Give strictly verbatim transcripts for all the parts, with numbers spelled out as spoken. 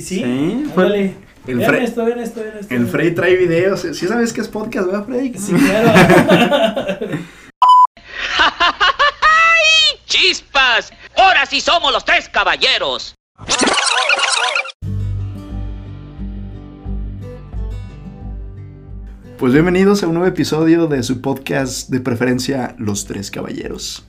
Sí, sí fue el, el vean Fre esto, vean esto, vean esto. El Freddy trae videos. ¿Sí sabes qué es podcast, verdad, Freddy? Sí, claro. ¡Ay, chispas! ¡Ahora sí somos los tres caballeros! Pues bienvenidos a un nuevo episodio de su podcast de preferencia, Los Tres Caballeros.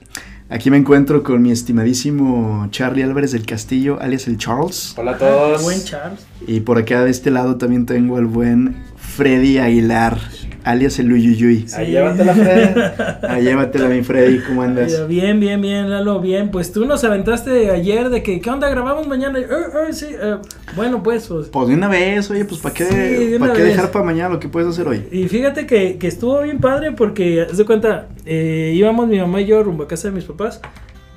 Aquí me encuentro con mi estimadísimo Charlie Álvarez del Castillo, alias el Charles. Hola a todos. Buen Charles. Y por acá de este lado también tengo al buen Freddy Aguilar, alias el Uyuyuy. Sí. Ahí llévatela, Freddy. Ahí llévatela, mi Freddy, ¿cómo andas? Bien, bien, bien, Lalo, bien. Pues tú nos aventaste ayer de que, ¿qué onda? Grabamos mañana. Uh, uh, sí, uh, bueno, pues, pues. Pues de una vez, oye, pues ¿para qué, sí, ¿pa qué dejar para mañana lo que puedes hacer hoy? Y fíjate que, que estuvo bien padre porque, haz de cuenta, eh, íbamos mi mamá y yo rumbo a casa de mis papás.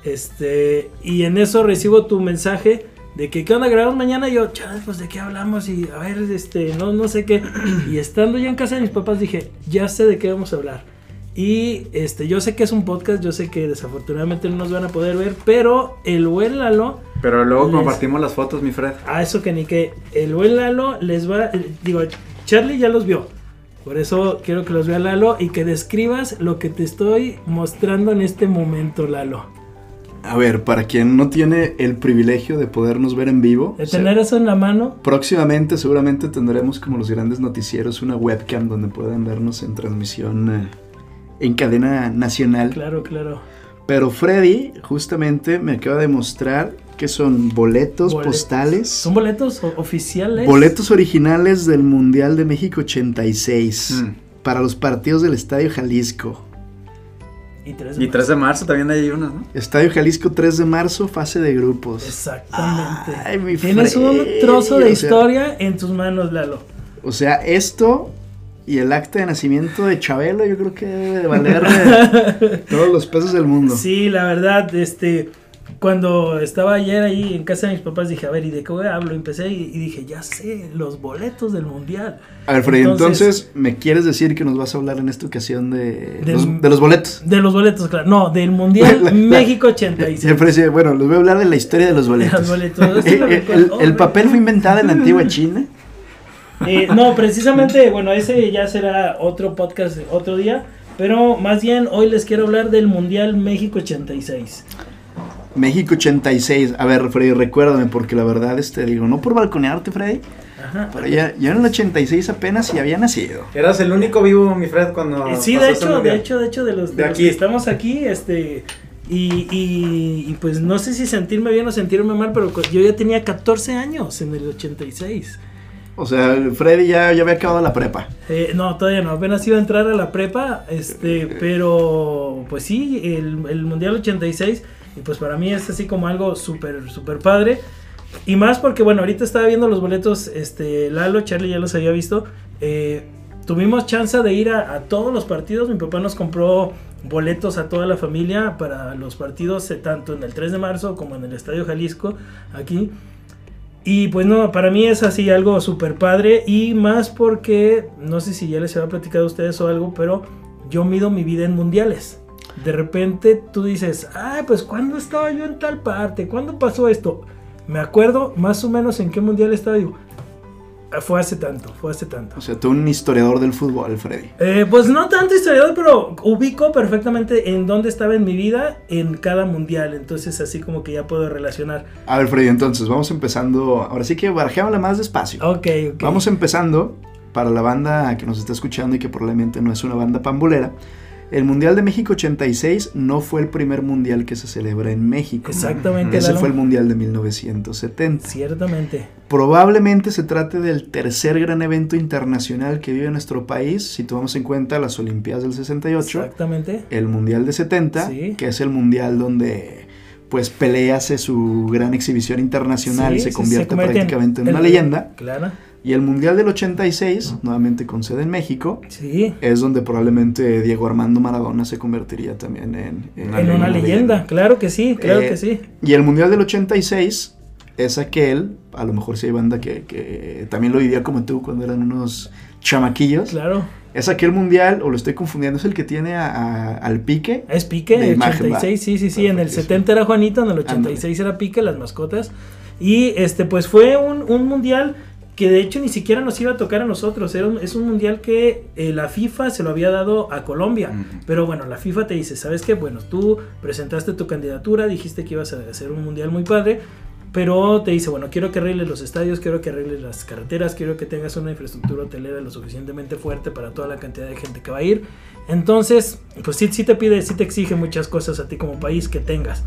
Este, y en eso recibo tu mensaje. De que, ¿qué onda? Grabamos mañana. Y yo, chaval, pues, ¿de qué hablamos? Y, a ver, este, no, no sé qué. Y estando ya en casa de mis papás, dije, ya sé de qué vamos a hablar. Y, este, yo sé que es un podcast. Yo sé que, desafortunadamente, no nos van a poder ver. Pero el buen Lalo... Pero luego les... compartimos las fotos, mi Fred. Ah, eso que ni que. El buen Lalo les va... Digo, Charlie ya los vio. Por eso quiero que los vea Lalo y que describas lo que te estoy mostrando en este momento, Lalo. A ver, para quien no tiene el privilegio de podernos ver en vivo. De tener o sea, eso en la mano. Próximamente seguramente tendremos como los grandes noticieros una webcam donde puedan vernos en transmisión eh, en cadena nacional. Claro, claro. Pero Freddy justamente me acaba de mostrar que son boletos, boletos. postales. Son boletos oficiales. Boletos originales del Mundial de México ochenta y seis mm. para los partidos del Estadio Jalisco. Y tres de marzo también hay unas, ¿no? Estadio Jalisco, tres de marzo, fase de grupos. Exactamente. Ay, mi Tienes Fred, un trozo de o sea, historia en tus manos, Lalo. O sea, esto y el acta de nacimiento de Chabelo, yo creo que debe de valer todos los pesos del mundo. Sí, la verdad, este, cuando estaba ayer ahí en casa de mis papás, dije, a ver, ¿y de qué hablo? Empecé y, y dije, ya sé, los boletos del Mundial. A ver, Freddy, entonces, entonces, ¿me quieres decir que nos vas a hablar en esta ocasión de, del, los, de los boletos? De los boletos, claro. No, del Mundial la, la, México ochenta y seis. Freddy, bueno, les voy a hablar de la historia de los boletos. De los boletos. el, el, el papel fue inventado en la antigua China. Eh, no, precisamente, bueno, ese ya será otro podcast otro día, pero más bien hoy les quiero hablar del Mundial México ochenta y seis. México ochenta y seis, a ver, Freddy, recuérdame, porque la verdad, este, digo, no por balconearte, Freddy, ajá, pero ya, ya en el ochenta y seis apenas y había nacido. Eras el único vivo, mi Fred, cuando... Eh, sí, de hecho, de hecho, de hecho, de los, de de los aquí. Que estamos aquí, este, y, y, y pues no sé si sentirme bien o sentirme mal, pero yo ya tenía catorce años en el ochenta y seis. O sea, Freddy ya, ya había acabado la prepa. Eh, no, todavía no, apenas iba a entrar a la prepa, este, pero pues sí, el, el Mundial ochenta y seis... Y pues para mí es así como algo súper, súper padre. Y más porque, bueno, ahorita estaba viendo los boletos, este, Lalo, Charlie ya los había visto. Eh, tuvimos chance de ir a, a todos los partidos. Mi papá nos compró boletos a toda la familia para los partidos, eh, tanto en el tres de marzo como en el Estadio Jalisco, aquí. Y pues no, para mí es así algo súper padre. Y más porque, no sé si ya les había platicado a ustedes o algo, pero yo mido mi vida en mundiales. De repente tú dices, ay, pues ¿cuándo estaba yo en tal parte? ¿Cuándo pasó esto? Me acuerdo más o menos en qué mundial estaba, digo, fue hace tanto, fue hace tanto. O sea, tú un historiador del fútbol, Freddy. Eh, pues no tanto historiador, pero ubico perfectamente en dónde estaba en mi vida en cada mundial, entonces así como que ya puedo relacionar. A ver, Freddy, entonces vamos empezando, ahora sí que barajémosla más despacio. Ok, ok. Vamos empezando, para la banda que nos está escuchando y que probablemente no es una banda pambolera, el Mundial de México ochenta y seis no fue el primer mundial que se celebra en México. Exactamente. Ese fue el Mundial de mil novecientos setenta. Ciertamente. Probablemente se trate del tercer gran evento internacional que vive nuestro país, si tomamos en cuenta las Olimpiadas del sesenta y ocho. Exactamente. El Mundial de setenta, sí, que es el mundial donde pues Pelé hace su gran exhibición internacional, sí, y se convierte, se convierte prácticamente en, en una el, leyenda. Claro. Y el Mundial del ochenta y seis, uh-huh, nuevamente con sede en México, sí, es donde probablemente Diego Armando Maradona se convertiría también en... En, en una, una leyenda. leyenda, claro que sí, claro eh, que sí. Y el Mundial del ochenta y seis es aquel, a lo mejor si hay banda que, que también lo vivía como tú cuando eran unos chamaquillos. Claro. Es aquel mundial, o lo estoy confundiendo, es el que tiene a, a, al Pique. Es Pique, el ochenta y seis, va. sí, sí, sí, Perfecto. En el setenta era Juanito, en el ochenta y seis Andale. Era Pique, las mascotas. Y este pues fue un, un mundial que de hecho ni siquiera nos iba a tocar a nosotros. Era un, es un mundial que eh, la FIFA se lo había dado a Colombia. Uh-huh. Pero bueno, la FIFA te dice, ¿sabes qué? Bueno, tú presentaste tu candidatura, dijiste que ibas a hacer un mundial muy padre, pero te dice, bueno, quiero que arregles los estadios, quiero que arregles las carreteras, quiero que tengas una infraestructura hotelera lo suficientemente fuerte para toda la cantidad de gente que va a ir. Entonces, pues sí, sí te pide, sí te exige muchas cosas a ti como país que tengas.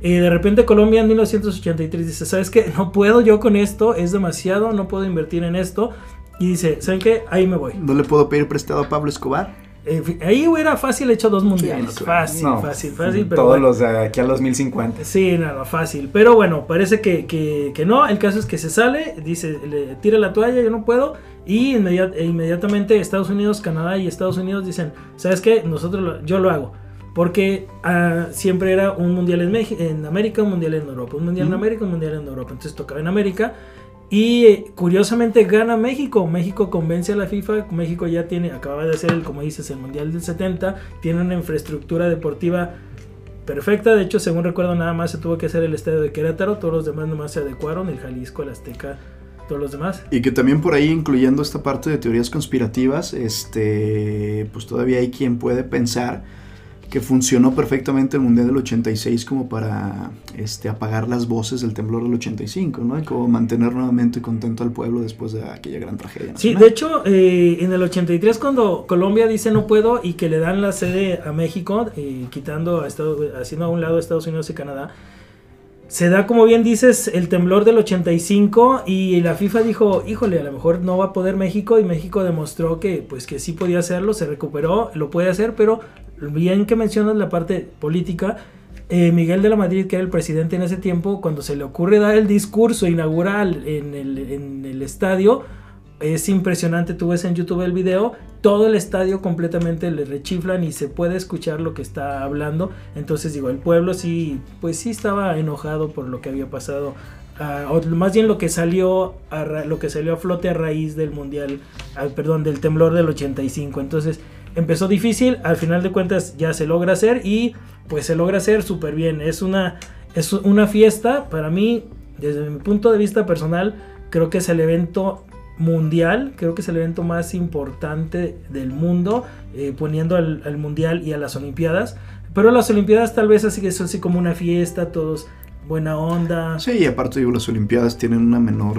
Y de repente Colombia en mil novecientos ochenta y tres dice, ¿sabes qué? No puedo yo con esto, es demasiado, no puedo invertir en esto. Y dice, ¿saben qué? Ahí me voy. ¿No le puedo pedir prestado a Pablo Escobar? Eh, ahí hubiera fácil hecho dos mundiales, sí, fácil, no, fácil, fácil, pero todos bueno, los de aquí al dos mil cincuenta. Sí, nada, fácil, pero bueno, parece que, que, que no, el caso es que se sale, dice, le tira la toalla, yo no puedo. Y inmediat- inmediatamente Estados Unidos, Canadá y Estados Unidos dicen, ¿sabes qué? Nosotros, lo, yo lo hago. Porque uh, siempre era un mundial en, Mex- en América, un mundial en Europa, un mundial mm. en América, un mundial en Europa. Entonces tocaba en América y eh, curiosamente gana México. México convence a la FIFA, México ya tiene, acaba de hacer, el, como dices, el mundial del setenta, tiene una infraestructura deportiva perfecta. De hecho, según recuerdo, nada más se tuvo que hacer el estadio de Querétaro, todos los demás nomás se adecuaron, el Jalisco, el Azteca, todos los demás. Y que también por ahí, incluyendo esta parte de teorías conspirativas, este, pues todavía hay quien puede pensar que funcionó perfectamente el Mundial del ochenta y seis como para este, apagar las voces del temblor del ochenta y cinco, ¿no? Y como mantener nuevamente contento al pueblo después de aquella gran tragedia, ¿no? Sí, de hecho, eh, en el ochenta y tres cuando Colombia dice no puedo y que le dan la sede a México, eh, quitando, a Estados, haciendo a un lado Estados Unidos y Canadá, se da, como bien dices, el temblor del ochenta y cinco y la FIFA dijo, híjole, a lo mejor no va a poder México, y México demostró que, pues, que sí podía hacerlo, se recuperó, lo puede hacer, pero bien que mencionas la parte política, eh, Miguel de la Madrid, que era el presidente en ese tiempo, cuando se le ocurre dar el discurso inaugural en el, en el estadio, es impresionante, tú ves en YouTube el video, todo el estadio completamente le rechiflan y se puede escuchar lo que está hablando. Entonces digo, el pueblo sí, pues sí estaba enojado por lo que había pasado, uh, o más bien lo que salió a ra- lo que salió a flote a raíz del mundial, uh, perdón, del temblor del ochenta y cinco. Entonces empezó difícil, al final de cuentas ya se logra hacer y pues se logra hacer súper bien. Es una, es una fiesta para mí, desde mi punto de vista personal, creo que es el evento mundial, creo que es el evento más importante del mundo, eh, poniendo al, al mundial y a las olimpiadas, pero las olimpiadas tal vez así que son así como una fiesta, todos buena onda. Sí, y aparte digo, las olimpiadas tienen una menor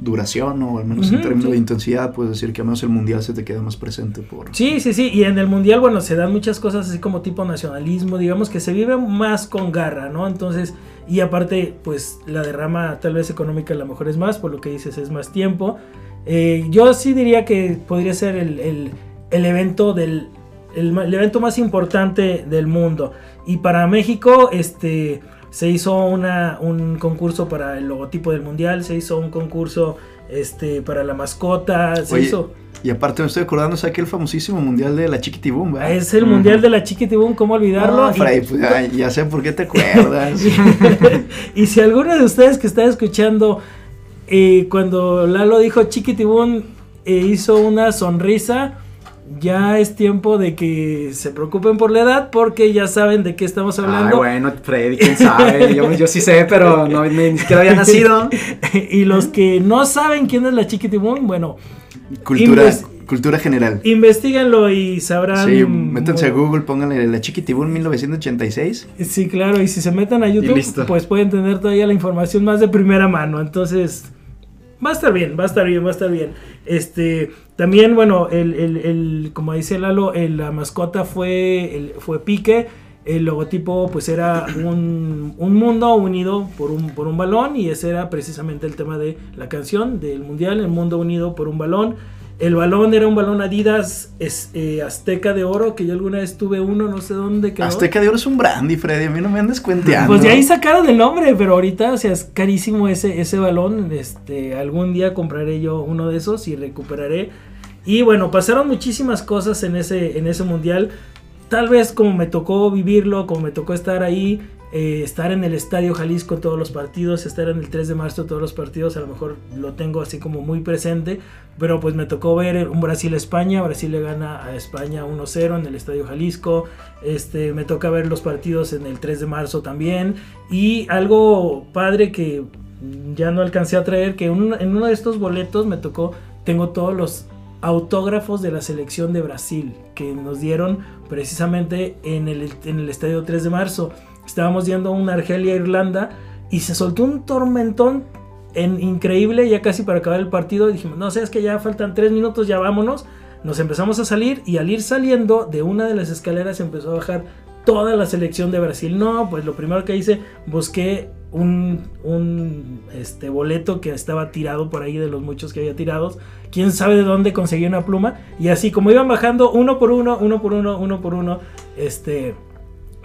duración, o al menos uh-huh, en términos sí. de intensidad, puedes decir que al menos el mundial se te queda más presente por... Sí, sí, sí, y en el mundial, bueno, se dan muchas cosas así como tipo nacionalismo, digamos que se vive más con garra, ¿no? Entonces, y aparte, pues la derrama tal vez económica a lo mejor es más, por lo que dices, es más tiempo. Eh, yo sí diría que podría ser el, el, el evento del... El, el evento más importante del mundo. Y para México, este... se hizo una, un concurso para el logotipo del mundial, se hizo un concurso este, para la mascota, se Oye, hizo... Y aparte me estoy acordando, es aquel famosísimo mundial de la Chiquitibumba. Es el uh-huh. mundial de la Chiquitibumba, ¿cómo olvidarlo? No, Fray, y... pues, ay, ya sé por qué te acuerdas. Y si alguno de ustedes que está escuchando, eh, cuando Lalo dijo Chiquitibum, eh, hizo una sonrisa... Ya es tiempo de que se preocupen por la edad, porque ya saben de qué estamos hablando. Ay, bueno, Freddy, quién sabe, yo, yo sí sé, pero no, ni siquiera había nacido. Y los que no saben quién es la Chiquitibum, bueno. Cultura, inves- cultura general. Investíganlo y sabrán. Sí, métanse bueno. a Google, pónganle la Chiquitibum mil novecientos ochenta y seis. Sí, claro, y si se metan a YouTube, pues pueden tener todavía la información más de primera mano, entonces... Va a estar bien, va a estar bien, va a estar bien. Este, también, bueno, el, el, el como dice Lalo, el, la mascota fue, el, fue Pique. El logotipo, pues, era un, un mundo unido por un, por un balón. Y ese era precisamente el tema de la canción del mundial, el mundo unido por un balón. El balón era un balón Adidas es, eh, Azteca de Oro, que yo alguna vez tuve uno, no sé dónde quedó. Azteca de Oro es un brandy, Freddy, a mí no me andes cuenteando. Pues de ahí sacaron el nombre, pero ahorita, o sea, es carísimo ese, ese balón. Este, algún día compraré yo uno de esos y recuperaré. Y bueno, pasaron muchísimas cosas en ese, en ese mundial. Tal vez como me tocó vivirlo, como me tocó estar ahí, eh, estar en el Estadio Jalisco todos los partidos, estar en el tres de marzo todos los partidos, a lo mejor lo tengo así como muy presente, pero pues me tocó ver un Brasil-España, Brasil le gana a España uno cero en el Estadio Jalisco, este, me toca ver los partidos en el tres de marzo también, y algo padre que ya no alcancé a traer, que un, en uno de estos boletos me tocó, tengo todos los autógrafos de la selección de Brasil que nos dieron precisamente en el, en el estadio tres de marzo. Estábamos yendo a una Argelia-Irlanda y se soltó un tormentón en, increíble ya casi para acabar el partido. Y dijimos, no sé, es que ya faltan tres minutos, ya vámonos. Nos empezamos a salir y al ir saliendo de una de las escaleras empezó a bajar toda la selección de Brasil. No, pues lo primero que hice, busqué un, un este, boleto que estaba tirado por ahí de los muchos que había tirados. Quién sabe de dónde conseguí una pluma. Y así como iban bajando uno por uno, uno por uno, uno por uno, este,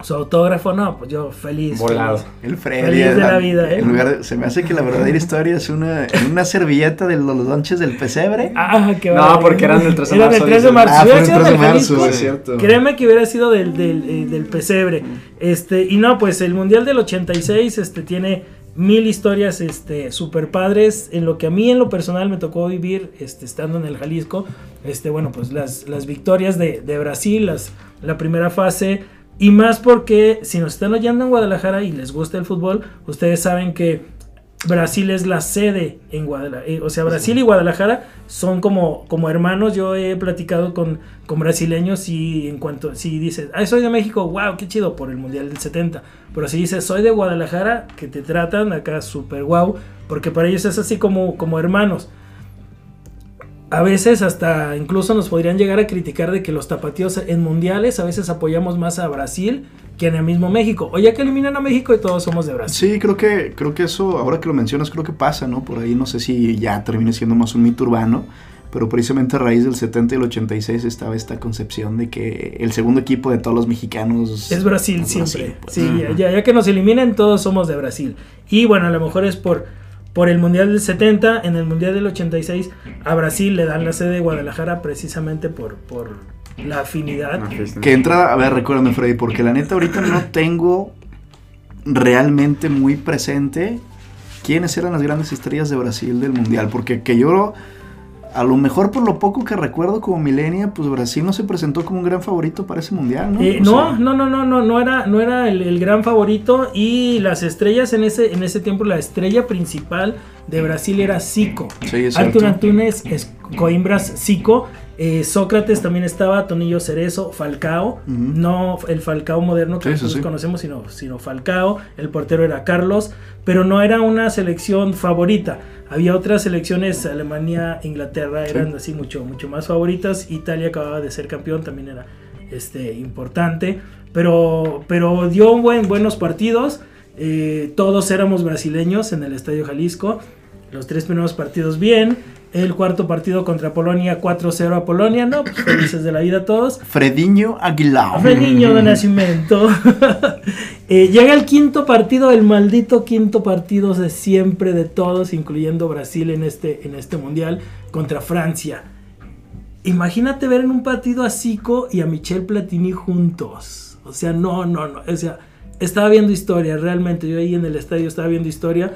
su autógrafo, no, pues yo feliz. Volado. Feliz, el Freddy. Feliz de la, la vida, ¿eh? En lugar de, se me hace que la verdadera historia es una, una servilleta de los lonches del pesebre. Ah, qué bueno. No, vale, porque eran del tres de marzo. Eran del tres de marzo. Ah, el tres de marzo, Jalisco, es cierto. Créeme que hubiera sido del, del, del, del pesebre. Este, y no, pues el Mundial del ochenta y seis este, tiene mil historias este, super padres. En lo que a mí en lo personal me tocó vivir este, estando en el Jalisco, este, bueno, pues las, las victorias de, de Brasil, las, la primera fase. Y más porque si nos están oyendo en Guadalajara y les gusta el fútbol, ustedes saben que Brasil es la sede en Guadalajara. O sea, Brasil y Guadalajara son como, como hermanos. Yo he platicado con, con brasileños y en cuanto si dices, ay, soy de México, wow, qué chido, por el Mundial del setenta. Pero si dices, soy de Guadalajara, que te tratan acá súper wow, porque para ellos es así como, como hermanos. A veces hasta incluso nos podrían llegar a criticar de que los tapatíos en mundiales a veces apoyamos más a Brasil que en el mismo México, o ya que eliminan a México y todos somos de Brasil. Sí, creo que creo que eso, ahora que lo mencionas, creo que pasa, ¿no? Por ahí no sé si ya termine siendo más un mito urbano, pero precisamente a raíz del setenta y el ochenta y seis estaba esta concepción de que el segundo equipo de todos los mexicanos es Brasil, es Brasil siempre. Pues. Sí, uh-huh. ya, ya que nos eliminan todos somos de Brasil. Y bueno, a lo mejor es por... Por el Mundial del setenta, en el Mundial del ochenta y seis, a Brasil le dan la sede de Guadalajara precisamente por, por la afinidad. Que entra, a ver, recuérdame, Freddy, porque la neta ahorita no tengo realmente muy presente quiénes eran las grandes estrellas de Brasil del Mundial, porque que yo... A lo mejor por lo poco que recuerdo como milenia, pues Brasil no se presentó como un gran favorito para ese mundial, ¿no? Eh, no, sea... no, no, no, no, no era, no era el, el gran favorito y las estrellas en ese, en ese tiempo, la estrella principal de Brasil era Zico. Sí, es cierto. Antun Antunes, es Coimbras, Zico, eh, Sócrates también estaba, Tonillo Cerezo, Falcao, uh-huh. No el Falcao moderno que sí, nosotros sí. conocemos, sino, sino Falcao, el portero era Carlos, pero no era una selección favorita. Había otras selecciones, Alemania, Inglaterra, eran sí. así mucho, mucho más favoritas. Italia acababa de ser campeón, también era este, importante. Pero, pero dio un buen, buenos partidos. Eh, todos éramos brasileños en el Estadio Jalisco. Los tres primeros partidos bien. El cuarto partido contra Polonia, cuatro cero a Polonia, ¿no? Pues felices de la vida todos. Fredinho Aguilar. Fredinho de nacimiento. eh, llega el quinto partido, el maldito quinto partido de siempre de todos, incluyendo Brasil en este, en este mundial, contra Francia. Imagínate ver en un partido a Zico y a Michel Platini juntos. O sea, no, no, no. O sea, estaba viendo historia, realmente. Yo ahí en el estadio estaba viendo historia.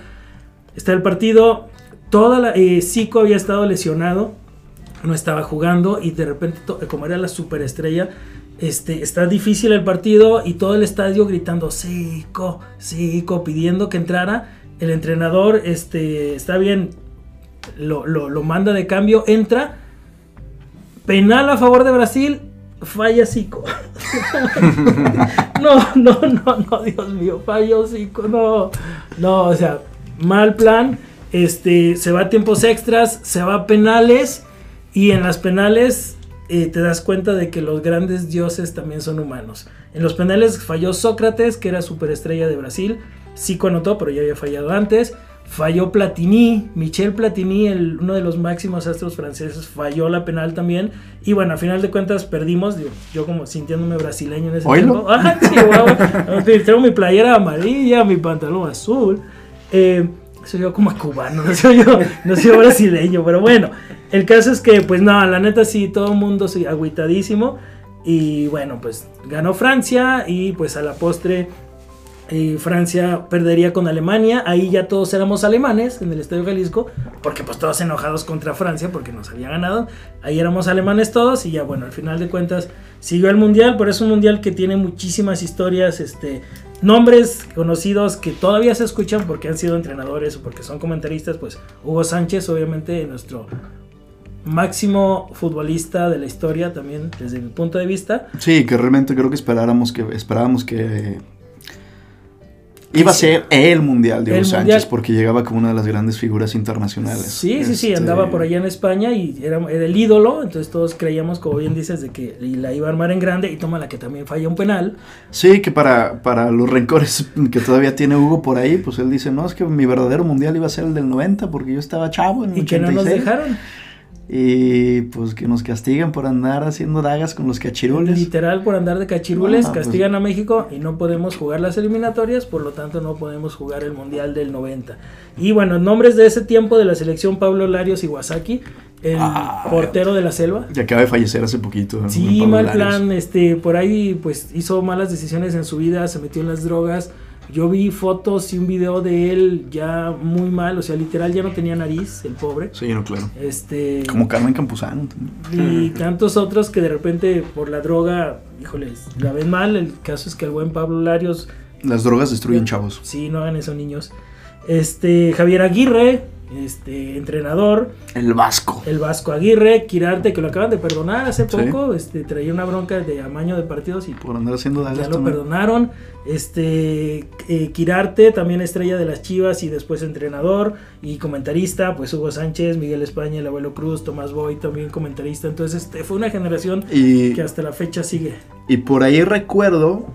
Está el partido... Toda la, eh, Zico había estado lesionado, no estaba jugando y de repente, to- como era la superestrella, este, está difícil el partido y todo el estadio gritando Zico, Zico, pidiendo que entrara. El entrenador, este, está bien, lo, lo, lo manda de cambio, entra, penal a favor de Brasil, falla Zico. no, no, no, no, Dios mío, falló Zico, no, no, o sea, mal plan. Este, se va a tiempos extras, se va a penales y en las penales eh, te das cuenta de que los grandes dioses también son humanos. En los penales falló Sócrates, que era superestrella de Brasil, Zico anotó, pero ya había fallado antes. Falló Platini, Michel Platini, el, uno de los máximos astros franceses, falló la penal también. Y bueno, a final de cuentas perdimos. Digo, yo como sintiéndome brasileño en ese ¿Oilo? tiempo. Ah, sí, wow. Tengo mi playera amarilla, mi pantalón azul. Eh... Soy yo como cubano, no soy yo, no soy brasileño, pero bueno, el caso es que pues no, la neta sí, todo el mundo soy agüitadísimo y bueno, pues ganó Francia y pues a la postre eh, Francia perdería con Alemania, ahí ya todos éramos alemanes en el Estadio Jalisco, porque pues todos enojados contra Francia porque nos había ganado, ahí éramos alemanes todos y ya bueno, al final de cuentas siguió el mundial, pero es un mundial que tiene muchísimas historias, este, nombres conocidos que todavía se escuchan porque han sido entrenadores o porque son comentaristas, pues Hugo Sánchez obviamente nuestro máximo futbolista de la historia también desde mi punto de vista. Sí, que realmente creo que esperáramos que esperábamos que eh, iba a ser el mundial de Hugo Sánchez porque llegaba como una de las grandes figuras internacionales. Sí, este... sí, sí, andaba por allá en España y era, era el ídolo, entonces todos creíamos, como bien dices, de que la iba a armar en grande y toma la que también falla un penal. Sí, que para, para los rencores que todavía tiene Hugo por ahí, pues él dice, no, es que mi verdadero mundial iba a ser el del noventa porque yo estaba chavo en el ochenta y seis. Y que no nos dejaron. Y pues que nos castigan por andar haciendo dagas con los cachirules. Literal, por andar de cachirules, ah, castigan pues a México y no podemos jugar las eliminatorias, por lo tanto no podemos jugar el Mundial del noventa. Y bueno, nombres de ese tiempo de la selección, Pablo Larios Iwasaki, el ah, portero de la selva. Que acaba de fallecer hace poquito. Sí, mal Larios. Plan, este, por ahí pues hizo malas decisiones en su vida, se metió en las drogas. Yo vi fotos y un video de él ya muy mal, o sea, literal ya no tenía nariz, el pobre. Sí, no, claro. Este, como Carmen Campuzano. Y tantos otros que de repente por la droga, híjoles, la ven mal. El caso es que el buen Pablo Larios... Las drogas destruyen chavos. Sí, no hagan eso, niños. Este, Javier Aguirre, este, entrenador. El Vasco. El Vasco Aguirre, Kirarte, que lo acaban de perdonar hace poco, sí. Este, traía una bronca de amaño de partidos y por andar haciendo dagas ya lo también. Perdonaron. Este, eh, Kirarte, también estrella de las Chivas y después entrenador y comentarista, pues Hugo Sánchez, Miguel España, el Abuelo Cruz, Tomás Boy, también comentarista. Entonces, este, fue una generación y, que hasta la fecha sigue. Y por ahí recuerdo,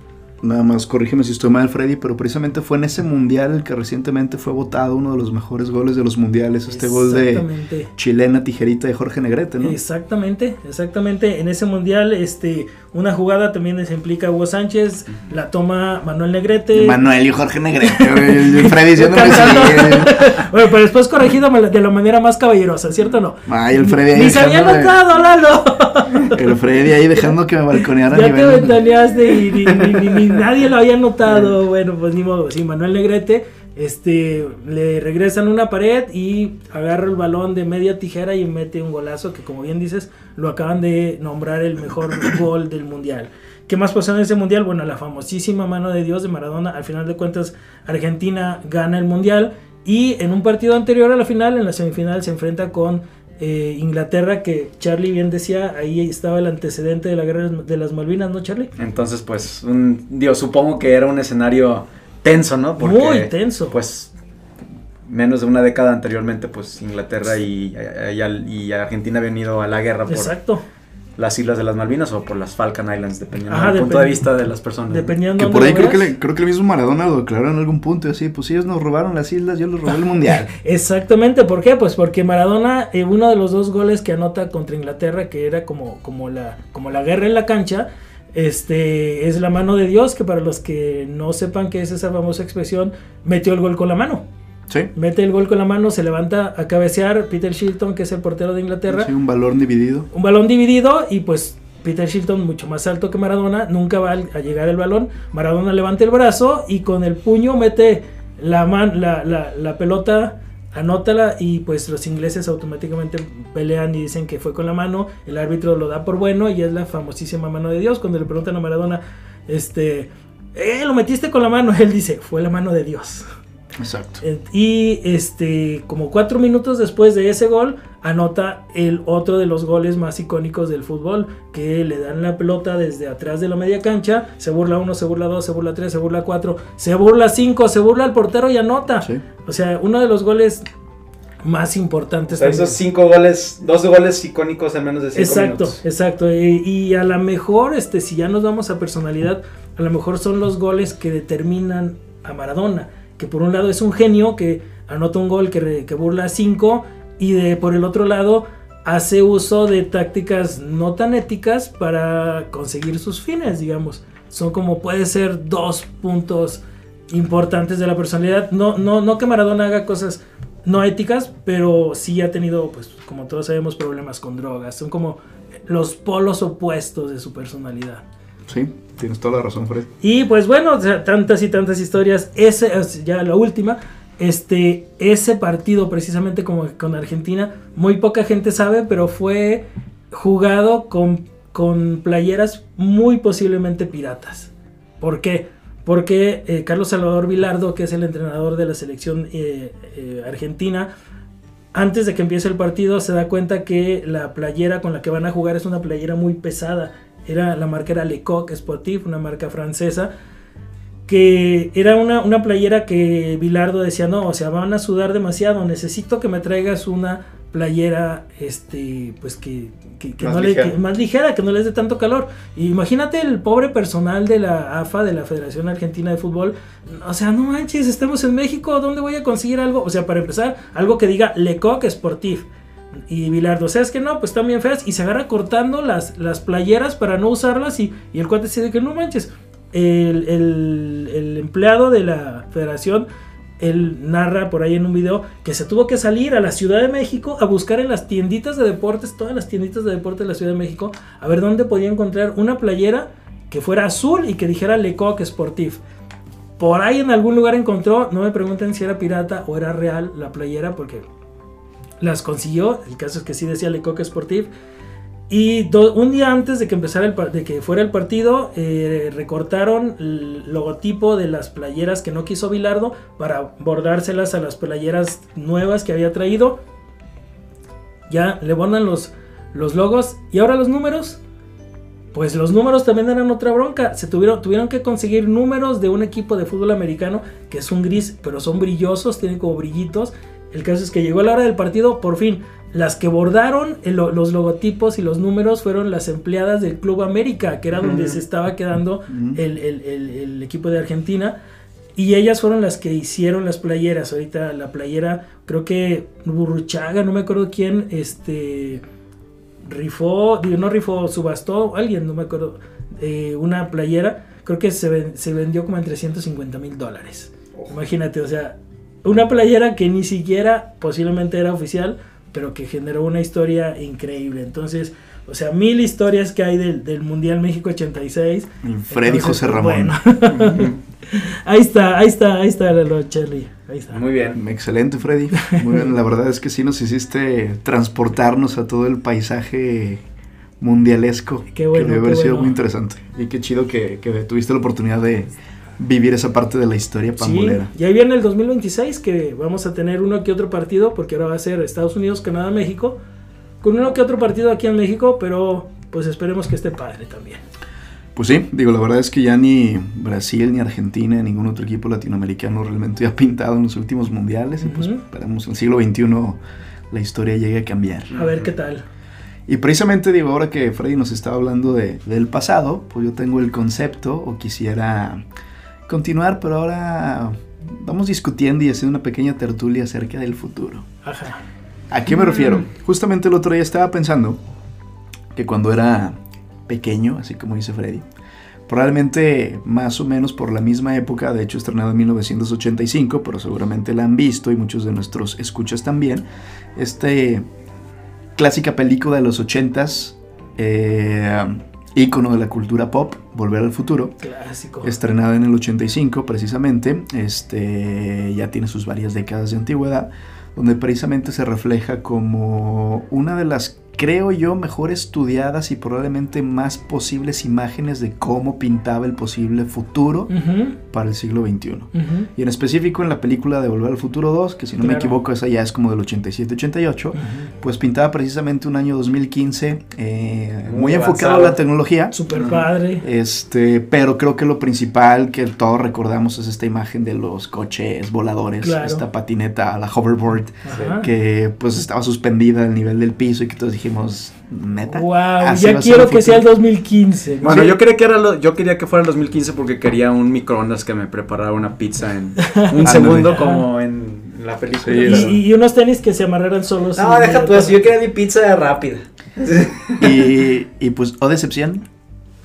nada más, corrígeme si estoy mal, Freddy, pero precisamente fue en ese mundial el que recientemente fue votado uno de los mejores goles de los mundiales, este gol de chilena tijerita de Jorge Negrete, ¿no? Exactamente, exactamente, en ese mundial, este, una jugada también se implica Hugo Sánchez, la toma Manuel Negrete. Manuel y Jorge Negrete, Freddy diciéndome bueno, pero después corregido de la manera más caballerosa, ¿cierto o no? Ay, el Freddy ahí. ¡Ni se había notado, Lalo! El Freddy ahí dejando que me balconeara. Ya te ventaneaste y ni nadie lo había notado, bueno, pues ni modo, sí, Manuel Negrete, este, le regresan una pared y agarra el balón de media tijera y mete un golazo que, como bien dices, lo acaban de nombrar el mejor gol del mundial. ¿Qué más pasó en ese mundial? Bueno, la famosísima mano de Dios de Maradona, al final de cuentas Argentina gana el mundial y en un partido anterior a la final, en la semifinal se enfrenta con Eh, Inglaterra, que Charlie bien decía, ahí estaba el antecedente de la guerra de las Malvinas, ¿no, Charlie? Entonces, pues, un, digo, supongo que era un escenario tenso, ¿no? Porque, muy tenso. Pues, menos de una década anteriormente, pues, Inglaterra y, y, y Argentina habían ido a la guerra por exacto. Las islas de las Malvinas o por las Falcon Islands, dependiendo del punto de vista de las personas. Dependiendo, ¿no? Que por ahí creo que, le, creo que el mismo Maradona lo declaró en algún punto, así, pues ellos nos robaron las islas, yo les robé el mundial. Exactamente, ¿por qué? Pues porque Maradona, eh, uno de los dos goles que anota contra Inglaterra, que era como, como, la, como la guerra en la cancha, este, es la mano de Dios, que para los que no sepan qué es esa famosa expresión, metió el gol con la mano. Sí. Mete el gol con la mano, se levanta a cabecear Peter Shilton, que es el portero de Inglaterra. Sí, un balón dividido. Un balón dividido y pues Peter Shilton, mucho más alto que Maradona, nunca va a llegar el balón. Maradona levanta el brazo y con el puño mete la, man, la, la, la pelota, anótala y pues los ingleses automáticamente pelean y dicen que fue con la mano. El árbitro lo da por bueno y es la famosísima mano de Dios. Cuando le preguntan a Maradona, este, eh, lo metiste con la mano, él dice, fue la mano de Dios. Exacto. Y este, como cuatro minutos después de ese gol, anota el otro de los goles más icónicos del fútbol, que le dan la pelota desde atrás de la media cancha, se burla uno, se burla dos, se burla tres, se burla cuatro, se burla cinco, se burla el portero y anota. Sí. O sea, uno de los goles más importantes. O sea, esos cinco goles, dos goles icónicos en menos de cinco exacto, minutos. Exacto, exacto. Y, y a lo mejor, este, si ya nos vamos a personalidad, a lo mejor son los goles que determinan a Maradona. Que por un lado es un genio que anota un gol que, re, que burla cinco y de por el otro lado hace uso de tácticas no tan éticas para conseguir sus fines, digamos. Son como puede ser dos puntos importantes de la personalidad. No, no, no que Maradona haga cosas no éticas, pero sí ha tenido, pues como todos sabemos, problemas con drogas. Son como los polos opuestos de su personalidad. Sí, tienes toda la razón, Fred. Y pues bueno, tantas y tantas historias. Ese, ya la última. Este, ese partido precisamente como con Argentina, muy poca gente sabe, pero fue jugado con, con playeras muy posiblemente piratas. ¿Por qué? Porque eh, Carlos Salvador Bilardo, que es el entrenador de la selección eh, eh, argentina, antes de que empiece el partido se da cuenta que la playera con la que van a jugar es una playera muy pesada. Era, la marca era Le Coq Sportif, una marca francesa, que era una, una playera que Bilardo decía, no, o sea, van a sudar demasiado, necesito que me traigas una playera, este, pues que, que, que, más, no le, que más ligera, que no les dé tanto calor. Y imagínate el pobre personal de la A F A, de la Federación Argentina de Fútbol, o sea, no manches, estamos en México, ¿dónde voy a conseguir algo? O sea, para empezar, algo que diga Le Coq Sportif. Y Bilardo, o sea, es que no, pues están bien feas, y se agarra cortando las, las playeras para no usarlas, y, y el cuate dice que no manches. El, el, el empleado de la federación, él narra por ahí en un video que se tuvo que salir a la Ciudad de México a buscar en las tienditas de deportes, todas las tienditas de deportes de la Ciudad de México, a ver dónde podía encontrar una playera que fuera azul y que dijera Le Coq Sportif. Por ahí en algún lugar encontró, no me pregunten si era pirata o era real la playera, porque las consiguió. El caso es que sí decía Le Coq Sportif. Y do, un día antes de que empezara el, de que fuera el partido, eh, recortaron el logotipo de las playeras que no quiso Bilardo para bordárselas a las playeras nuevas que había traído. Ya le bordan los, los logos. ¿Y ahora los números? Pues los números también eran otra bronca. Se tuvieron, tuvieron que conseguir números de un equipo de fútbol americano que es un gris, pero son brillosos, tienen como brillitos. El caso es que llegó a la hora del partido, por fin. Las que bordaron el, los logotipos y los números fueron las empleadas del Club América, que era donde se estaba quedando el, el, el, el equipo de Argentina. Y ellas fueron las que hicieron las playeras. Ahorita la playera, creo que Burruchaga, no me acuerdo quién, este, rifó, digo, no rifó, subastó, alguien, no me acuerdo, eh, una playera. Creo que se, se vendió como en trescientos cincuenta mil dólares. Imagínate, o sea, una playera que ni siquiera posiblemente era oficial, pero que generó una historia increíble. Entonces, o sea, mil historias que hay del, del Mundial México ochenta y seis. Freddy José Ramón. Bueno. ahí está, ahí está, ahí está Lalo, Charlie. Ahí está. Muy bien. Excelente, Freddy. Muy bien, la verdad es que sí nos hiciste transportarnos a todo el paisaje mundialesco. Qué bueno, que debe haber sido bueno. Muy interesante. Y qué chido que, que tuviste la oportunidad de vivir esa parte de la historia pambolera. Sí, y ahí viene el dos mil veintiséis, que vamos a tener uno que otro partido, porque ahora va a ser Estados Unidos, Canadá, México, con uno que otro partido aquí en México, pero pues esperemos que esté padre también. Pues sí, digo, la verdad es que ya ni Brasil, ni Argentina, ningún otro equipo latinoamericano realmente ha pintado en los últimos mundiales, uh-huh. Y pues esperemos en el siglo veintiuno la historia llegue a cambiar. A ver qué tal. Y precisamente, digo, ahora que Freddy nos estaba hablando de, del pasado, pues yo tengo el concepto, o quisiera continuar, pero ahora vamos discutiendo y haciendo una pequeña tertulia acerca del futuro. Ajá. ¿A qué me refiero? Justamente el otro día estaba pensando que cuando era pequeño, así como dice Freddy, probablemente más o menos por la misma época, de hecho estrenado en mil novecientos ochenta y cinco, pero seguramente la han visto y muchos de nuestros escuchas también, esta clásica película de los ochentas, eh... ícono de la cultura pop, Volver al Futuro. Clásico. Estrenada en el ochenta y cinco, precisamente. Este, ya tiene sus varias décadas de antigüedad, donde precisamente se refleja como una de las, creo yo, mejor estudiadas y probablemente más posibles imágenes de cómo pintaba el posible futuro, uh-huh, para el siglo veintiuno. Uh-huh. Y en específico en la película de Volver al Futuro dos, que si no, claro, me equivoco, esa ya es como del ochenta y siete ochenta y ocho, uh-huh, pues pintaba precisamente un año dos mil quince, eh, muy, muy enfocado a la tecnología. Súper padre. Este, pero creo que lo principal que todos recordamos es esta imagen de los coches voladores, claro, esta patineta, la hoverboard, uh-huh, que pues estaba suspendida al nivel del piso y que todos dijimos, neta. Wow, ya quiero que sea el dos mil quince. Bueno, sí, yo quería que era lo, yo quería que fuera el dos mil quince porque quería un microondas que me preparara una pizza en un segundo como en la película. Sí, claro. y, y unos tenis que se amarraran solos. No, deja tú eso, yo quería mi pizza rápida. y, y pues, o oh, decepción.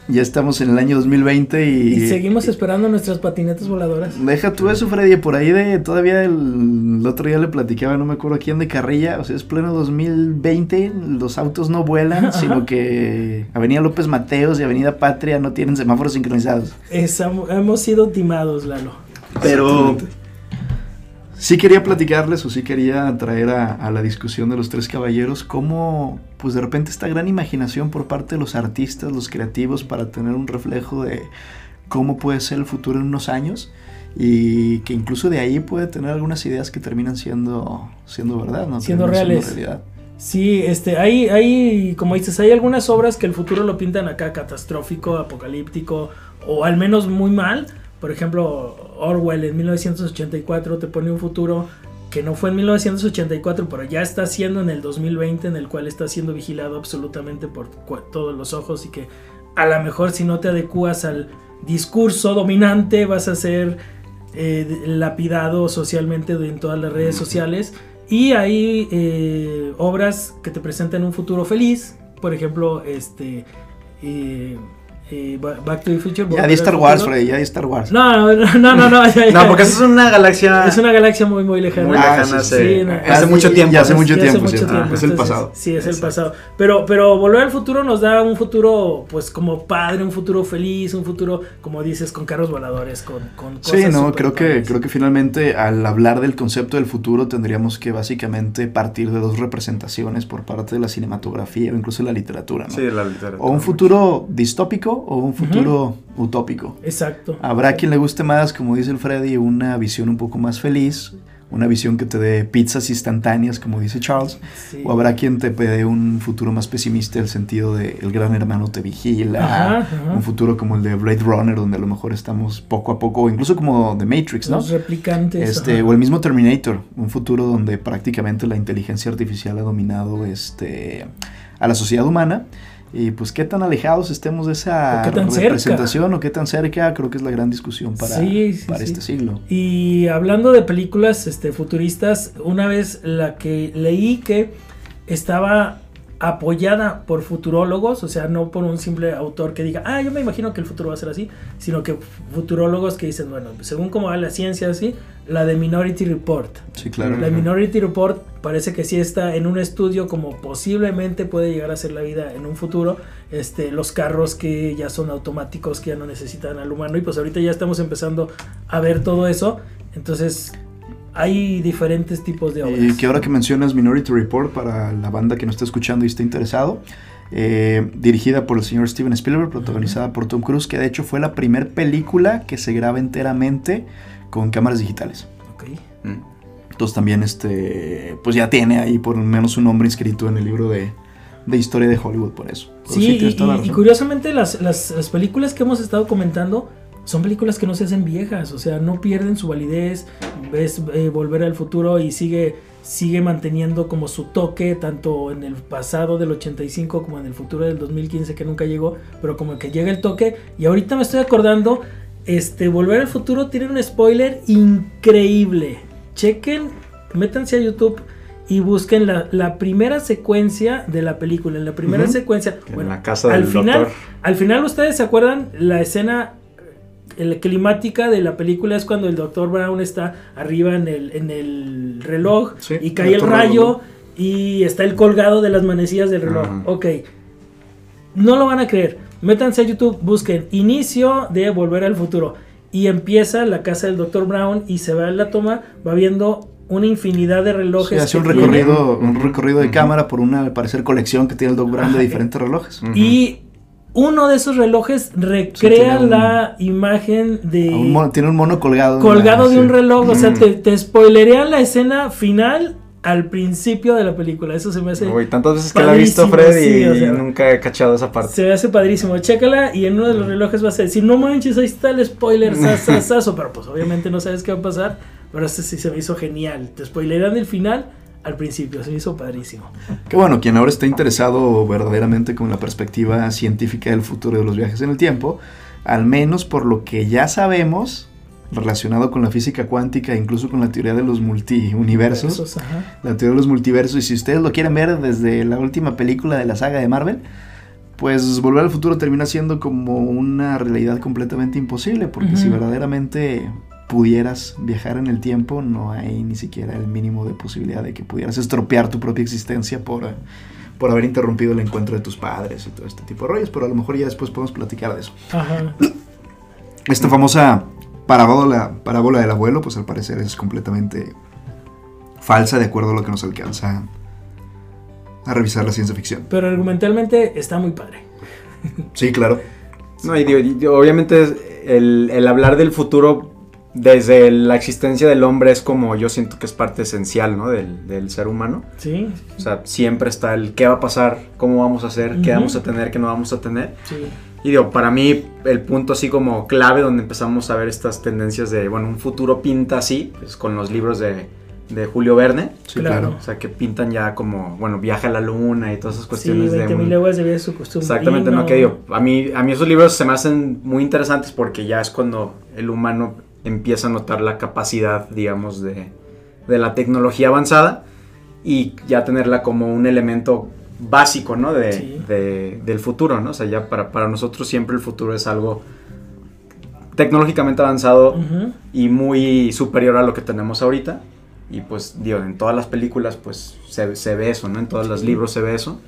Ya estamos en el año dos mil veinte y... Y seguimos esperando nuestras patinetas voladoras. Deja tú eso, Freddy, por ahí de... Todavía el, el otro día le platicaba, no me acuerdo a quién, de carrilla. O sea, es pleno dos mil veinte, los autos no vuelan, ajá, sino que Avenida López Mateos y Avenida Patria no tienen semáforos sincronizados. Es, hemos sido timados, Lalo. Pero... sí quería platicarles, o sí quería traer a, a la discusión de los Tres Caballeros cómo, pues de repente, esta gran imaginación por parte de los artistas, los creativos, para tener un reflejo de cómo puede ser el futuro en unos años, y que incluso de ahí puede tener algunas ideas que terminan siendo, siendo verdad, ¿no? Siendo reales. Siendo realidad. Sí, este, hay, hay, como dices, hay algunas obras que el futuro lo pintan acá catastrófico, apocalíptico, o al menos muy mal. Por ejemplo, Orwell en mil novecientos ochenta y cuatro te pone un futuro que no fue en mil novecientos ochenta y cuatro, pero ya está siendo en el dos mil veinte, en el cual está siendo vigilado absolutamente por todos los ojos, y que a lo mejor si no te adecuas al discurso dominante vas a ser eh, lapidado socialmente en todas las redes sociales. Y hay eh, obras que te presentan un futuro feliz, por ejemplo, este... Eh, Eh, Back to the Future. Ya di Star Wars, Freddy, ya di Star Wars. No, no, no, no. No, ya, ya. No, porque eso es una galaxia. Es una galaxia muy, muy lejana. Muy lejana, ah, sí, sí, no, hace, hace mucho tiempo. Ya hace mucho ya tiempo. Hace mucho tiempo. Ah, entonces, es el pasado. Sí, es, exacto, el pasado. Pero, pero Volver al Futuro nos da un futuro, pues, como padre, un futuro feliz, un futuro, como dices, con carros voladores, con, con cosas. Sí, no, creo que, creo que finalmente al hablar del concepto del futuro tendríamos que básicamente partir de dos representaciones por parte de la cinematografía o incluso de la literatura, ¿no? Sí, la literatura. O un futuro distópico o un futuro, uh-huh, utópico. Exacto. Habrá, exacto, quien le guste más, como dice el Freddy, una visión un poco más feliz, una visión que te dé pizzas instantáneas, como dice Charles, sí, o habrá quien te dé un futuro más pesimista, el sentido de el gran hermano te vigila, ajá, ajá, un futuro como el de Blade Runner, donde a lo mejor estamos poco a poco, incluso como The Matrix, ¿no? Los replicantes. Este, o el mismo Terminator, un futuro donde prácticamente la inteligencia artificial ha dominado este, a la sociedad humana. Y pues qué tan alejados estemos de esa representación, cerca, o qué tan cerca, creo que es la gran discusión para, sí, sí, para sí, este siglo. Y hablando de películas este, futuristas, una vez la que leí que estaba apoyada por futurólogos, o sea, no por un simple autor que diga, ah, yo me imagino que el futuro va a ser así, sino que futurólogos que dicen, bueno, según cómo va la ciencia, así, la de Minority Report. Sí, claro. La, uh-huh, Minority Report parece que sí está en un estudio como posiblemente puede llegar a ser la vida en un futuro, este, los carros que ya son automáticos, que ya no necesitan al humano, y pues ahorita ya estamos empezando a ver todo eso, entonces... Hay diferentes tipos de obras. Y que ahora que mencionas Minority Report, para la banda que nos está escuchando y está interesado, eh, dirigida por el señor Steven Spielberg, protagonizada, uh-huh, por Tom Cruise, que de hecho fue la primera película que se graba enteramente con cámaras digitales. Ok. Mm. Entonces también este, pues ya tiene ahí por lo menos un nombre inscrito en el libro de, de historia de Hollywood por eso. Pero sí, sí y, y curiosamente las, las, las películas que hemos estado comentando... Son películas que no se hacen viejas, o sea, no pierden su validez, ves eh, Volver al Futuro y sigue, sigue manteniendo como su toque, tanto en el pasado del ochenta y cinco como en el futuro del dos mil quince que nunca llegó, pero como que llega el toque. Y ahorita me estoy acordando, este, Volver al Futuro tiene un spoiler increíble. Chequen, métanse a YouTube y busquen la, la primera secuencia de la película, en la primera, uh-huh, secuencia, en bueno, la casa del al doctor. Final, al final ustedes se acuerdan la escena... La climática de la película es cuando el doctor Brown está arriba en el, en el reloj, sí, y cae el rayo, reloj, y está el colgado de las manecillas del reloj. Uh-huh. Ok, no lo van a creer. Métanse a YouTube, busquen inicio de Volver al Futuro y empieza la casa del doctor Brown y se va en la toma, va viendo una infinidad de relojes. Se hace un recorrido, tienen, un recorrido de, uh-huh, cámara por una, al parecer, colección que tiene el Doc Brown, uh-huh, de diferentes relojes. Uh-huh. Y uno de esos relojes recrea sí, un, la imagen de... Un mono, tiene un mono colgado. Colgado una, de sí, un reloj, o sea, te, te spoilerean la escena final al principio de la película, eso se me hace... Uy, tantas veces que la he visto, Freddy, sí, o sea, y nunca he cachado esa parte. Se me hace padrísimo, chécala y en uno de los relojes vas a decir, no manches, ahí está el spoiler, sasasaso, pero pues obviamente no sabes qué va a pasar, pero eso sí se me hizo genial, te spoilerean el final... Al principio, se hizo padrísimo. Que bueno, quien ahora está interesado verdaderamente con la perspectiva científica del futuro de los viajes en el tiempo, al menos por lo que ya sabemos, relacionado con la física cuántica, incluso con la teoría de los multiuniversos, la teoría de los multiversos, y si ustedes lo quieren ver desde la última película de la saga de Marvel, pues Volver al Futuro termina siendo como una realidad completamente imposible, porque uh-huh. si verdaderamente pudieras viajar en el tiempo, no hay ni siquiera el mínimo de posibilidad de que pudieras estropear tu propia existencia por, por haber interrumpido el encuentro de tus padres y todo este tipo de rollos, pero a lo mejor ya después podemos platicar de eso. Ajá. Esta famosa parábola, parábola del abuelo, pues al parecer es completamente falsa de acuerdo a lo que nos alcanza a revisar la ciencia ficción. Pero argumentalmente está muy padre. Sí, claro. No, y, y, y obviamente el, el hablar del futuro desde la existencia del hombre es como, yo siento que es parte esencial, ¿no? Del, del ser humano. Sí. O sea, siempre está el qué va a pasar, cómo vamos a hacer, uh-huh. qué vamos a tener, qué no vamos a tener. Sí. Y digo, para mí el punto así como clave donde empezamos a ver estas tendencias de, bueno, un futuro pinta así, pues con los libros de, de Julio Verne. Sí, claro. O sea, que pintan ya como, bueno, viaje a la luna y todas esas cuestiones. Sí, veinte mil leguas de vida es su costumbre. Exactamente, ¿no? Que digo, a mí, a mí esos libros se me hacen muy interesantes porque ya es cuando el humano empieza a notar la capacidad, digamos, de, de la tecnología avanzada y ya tenerla como un elemento básico, ¿no? De, sí. de, del futuro, ¿no? O sea, ya para, para nosotros siempre el futuro es algo tecnológicamente avanzado uh-huh. y muy superior a lo que tenemos ahorita. Y pues, digo, en todas las películas pues se, se ve eso, ¿no? En todos sí. los libros se ve eso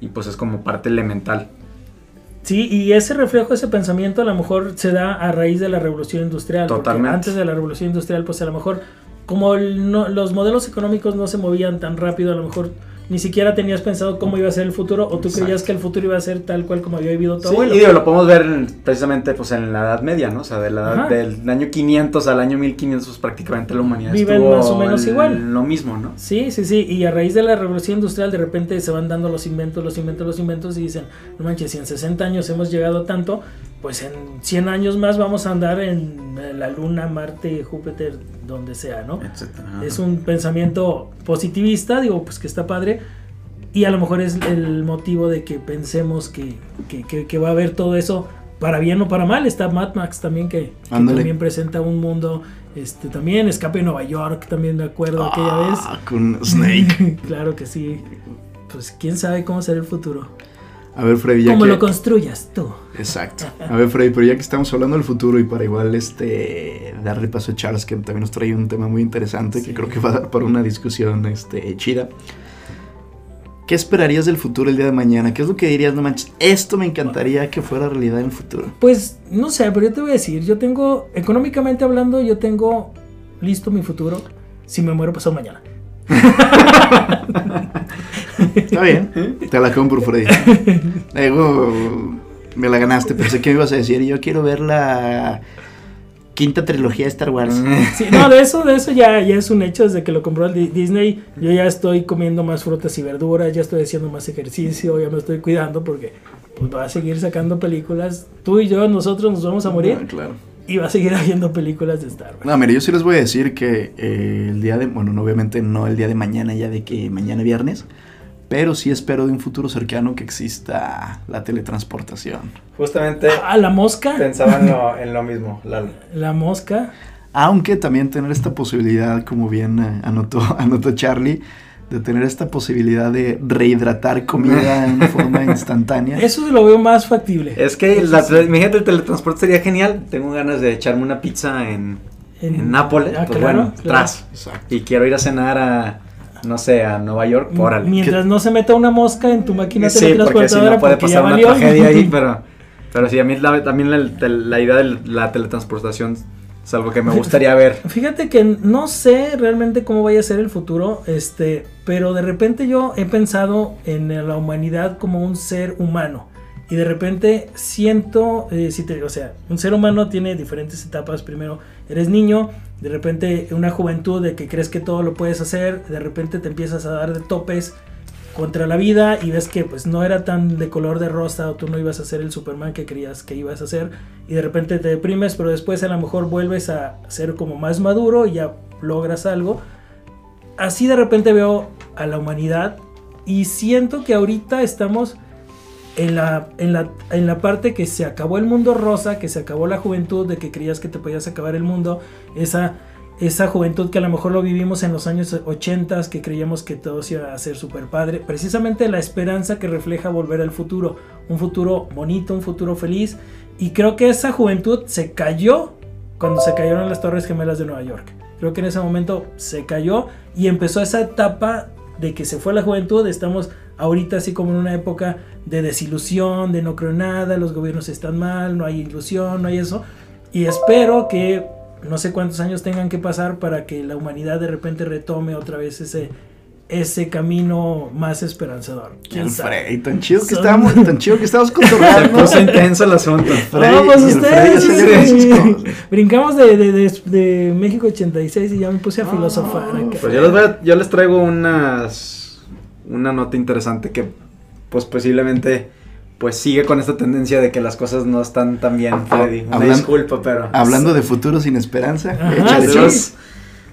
y pues es como parte elemental. Sí, y ese reflejo, ese pensamiento a lo mejor se da a raíz de la revolución industrial. Totalmente. Antes de la revolución industrial, pues a lo mejor, como el, no, los modelos económicos no se movían tan rápido, a lo mejor ni siquiera tenías pensado cómo iba a ser el futuro, o tú Exacto. creías que el futuro iba a ser tal cual como había vivido todo. Sí, abuelo. Y digo, lo podemos ver precisamente pues en la Edad Media, ¿no? O sea, de la edad, del año quinientos al año mil quinientos, pues prácticamente la humanidad viven estuvo más o menos el, igual. Lo mismo, ¿no? Sí, sí, sí, y a raíz de la revolución industrial de repente se van dando los inventos, los inventos, los inventos y dicen, no manches, si en sesenta años hemos llegado a tanto, pues en cien años más vamos a andar en la Luna, Marte, Júpiter, donde sea, ¿no? Etcétera. Es un pensamiento positivista, digo, pues que está padre, y a lo mejor es el motivo de que pensemos que, que, que, que va a haber todo eso para bien o para mal. Está Mad Max también, que, que también presenta un mundo, este también, Escape de Nueva York, también me acuerdo ah, aquella vez. Ah, con Snake. Claro que sí, pues quién sabe cómo será el futuro. A ver, Freddy, ya ¿Cómo que... lo construyas tú? Exacto. A ver, Freddy, pero ya que estamos hablando del futuro y para igual este darle paso a Charles, que también nos trae un tema muy interesante, sí. que creo que va a dar para una discusión este, chida. ¿Qué esperarías del futuro el día de mañana? ¿Qué es lo que dirías? No manches, esto me encantaría que fuera realidad en el futuro. Pues, no sé, pero yo te voy a decir, yo tengo, económicamente hablando, yo tengo listo mi futuro. Si me muero, pasado mañana. Está bien, te la compro, Freddy. Luego me la ganaste, pensé que me ibas a decir, yo quiero ver la quinta trilogía de Star Wars. Sí, no, de eso, de eso ya, ya es un hecho, desde que lo compró el Disney, yo ya estoy comiendo más frutas y verduras, ya estoy haciendo más ejercicio, ya me estoy cuidando porque pues, va a seguir sacando películas, tú y yo, nosotros nos vamos a morir. No, claro. Y va a seguir habiendo películas de Star Wars. No, mire, yo sí les voy a decir que eh, el día de... Bueno, no, obviamente no el día de mañana, ya de que mañana viernes. Pero sí espero de un futuro cercano que exista la teletransportación. Justamente... Ah, ¿la mosca? Pensaba en lo, en lo mismo, Lalo. ¿La mosca? Aunque también tener esta posibilidad, como bien eh, anotó, anotó Charlie... de tener esta posibilidad de rehidratar comida de una forma instantánea. Eso se lo veo más factible. Es que la, sí. imagínate, el teletransporte sería genial. Tengo ganas de echarme una pizza en, en, en Nápoles, ah, pues claro, bueno, claro. Tras. Exacto. Y quiero ir a cenar a, no sé, a Nueva York, órale. Mientras ¿Qué? No se meta una mosca en tu máquina sí, teletransportadora. Sí, porque si no puede pasar una valió. Tragedia ahí, pero, pero sí, a mí la, también la, la idea de la teletransportación... Es algo que me gustaría ver. Fíjate que no sé realmente cómo vaya a ser el futuro, este, pero de repente yo he pensado en la humanidad como un ser humano. Y de repente siento, eh, si te, o sea, un ser humano tiene diferentes etapas. Primero eres niño, de repente una juventud de que crees que todo lo puedes hacer, de repente te empiezas a dar de topes contra la vida y ves que pues no era tan de color de rosa o tú no ibas a ser el Superman que creías que ibas a ser y de repente te deprimes, pero después a lo mejor vuelves a ser como más maduro y ya logras algo. Así de repente veo a la humanidad y siento que ahorita estamos en la, en la, en la parte que se acabó el mundo rosa, que se acabó la juventud de que creías que te podías acabar el mundo, esa esa juventud que a lo mejor lo vivimos en los años ochenta, que creíamos que todo se iba a ser súper padre, precisamente la esperanza que refleja Volver al Futuro, un futuro bonito, un futuro feliz, y creo que esa juventud se cayó cuando se cayeron las Torres Gemelas de Nueva York. Creo que en ese momento se cayó y empezó esa etapa de que se fue la juventud. Estamos ahorita así como en una época de desilusión, de no creo nada, los gobiernos están mal, no hay ilusión, no hay eso, y espero que no sé cuántos años tengan que pasar para que la humanidad de repente retome otra vez ese, ese camino más esperanzador. ¿Quién sabe? Y tan chido que Son... estábamos, tan chido que estábamos controlando. Se puso intenso el asunto. Freddy, no, pues ustedes, sí. Brincamos de, de, de, de México ochenta y seis y ya me puse a oh, filosofar. Acá. Pues yo les, voy a, yo les traigo unas, una nota interesante que pues posiblemente... pues sigue con esta tendencia de que las cosas no están tan bien, Freddy. Una Hablan, disculpa, pero... Hablando de futuros sin esperanza. Ajá, sí.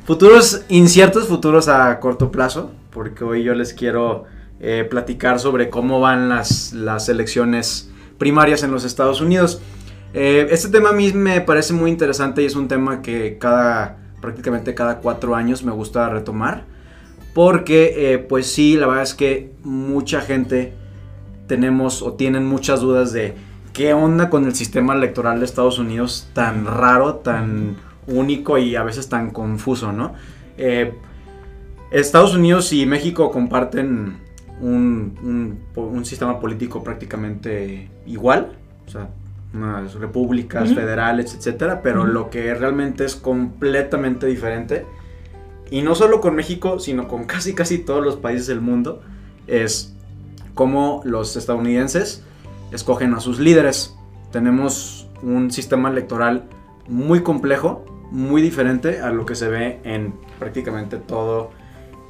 Futuros inciertos, futuros a corto plazo, porque hoy yo les quiero eh, platicar sobre cómo van las, las elecciones primarias en los Estados Unidos. Eh, este tema a mí me parece muy interesante y es un tema que cada prácticamente cada cuatro años me gusta retomar, porque eh, pues sí, la verdad es que mucha gente... tenemos o tienen muchas dudas de qué onda con el sistema electoral de Estados Unidos tan raro, tan único y a veces tan confuso, ¿no? Eh, Estados Unidos y México comparten un, un, un sistema político prácticamente igual, o sea, unas repúblicas, uh-huh, federales, etcétera, pero uh-huh, lo que realmente es completamente diferente, y no solo con México, sino con casi casi todos los países del mundo, es... cómo los estadounidenses escogen a sus líderes. Tenemos un sistema electoral muy complejo, muy diferente a lo que se ve en prácticamente todo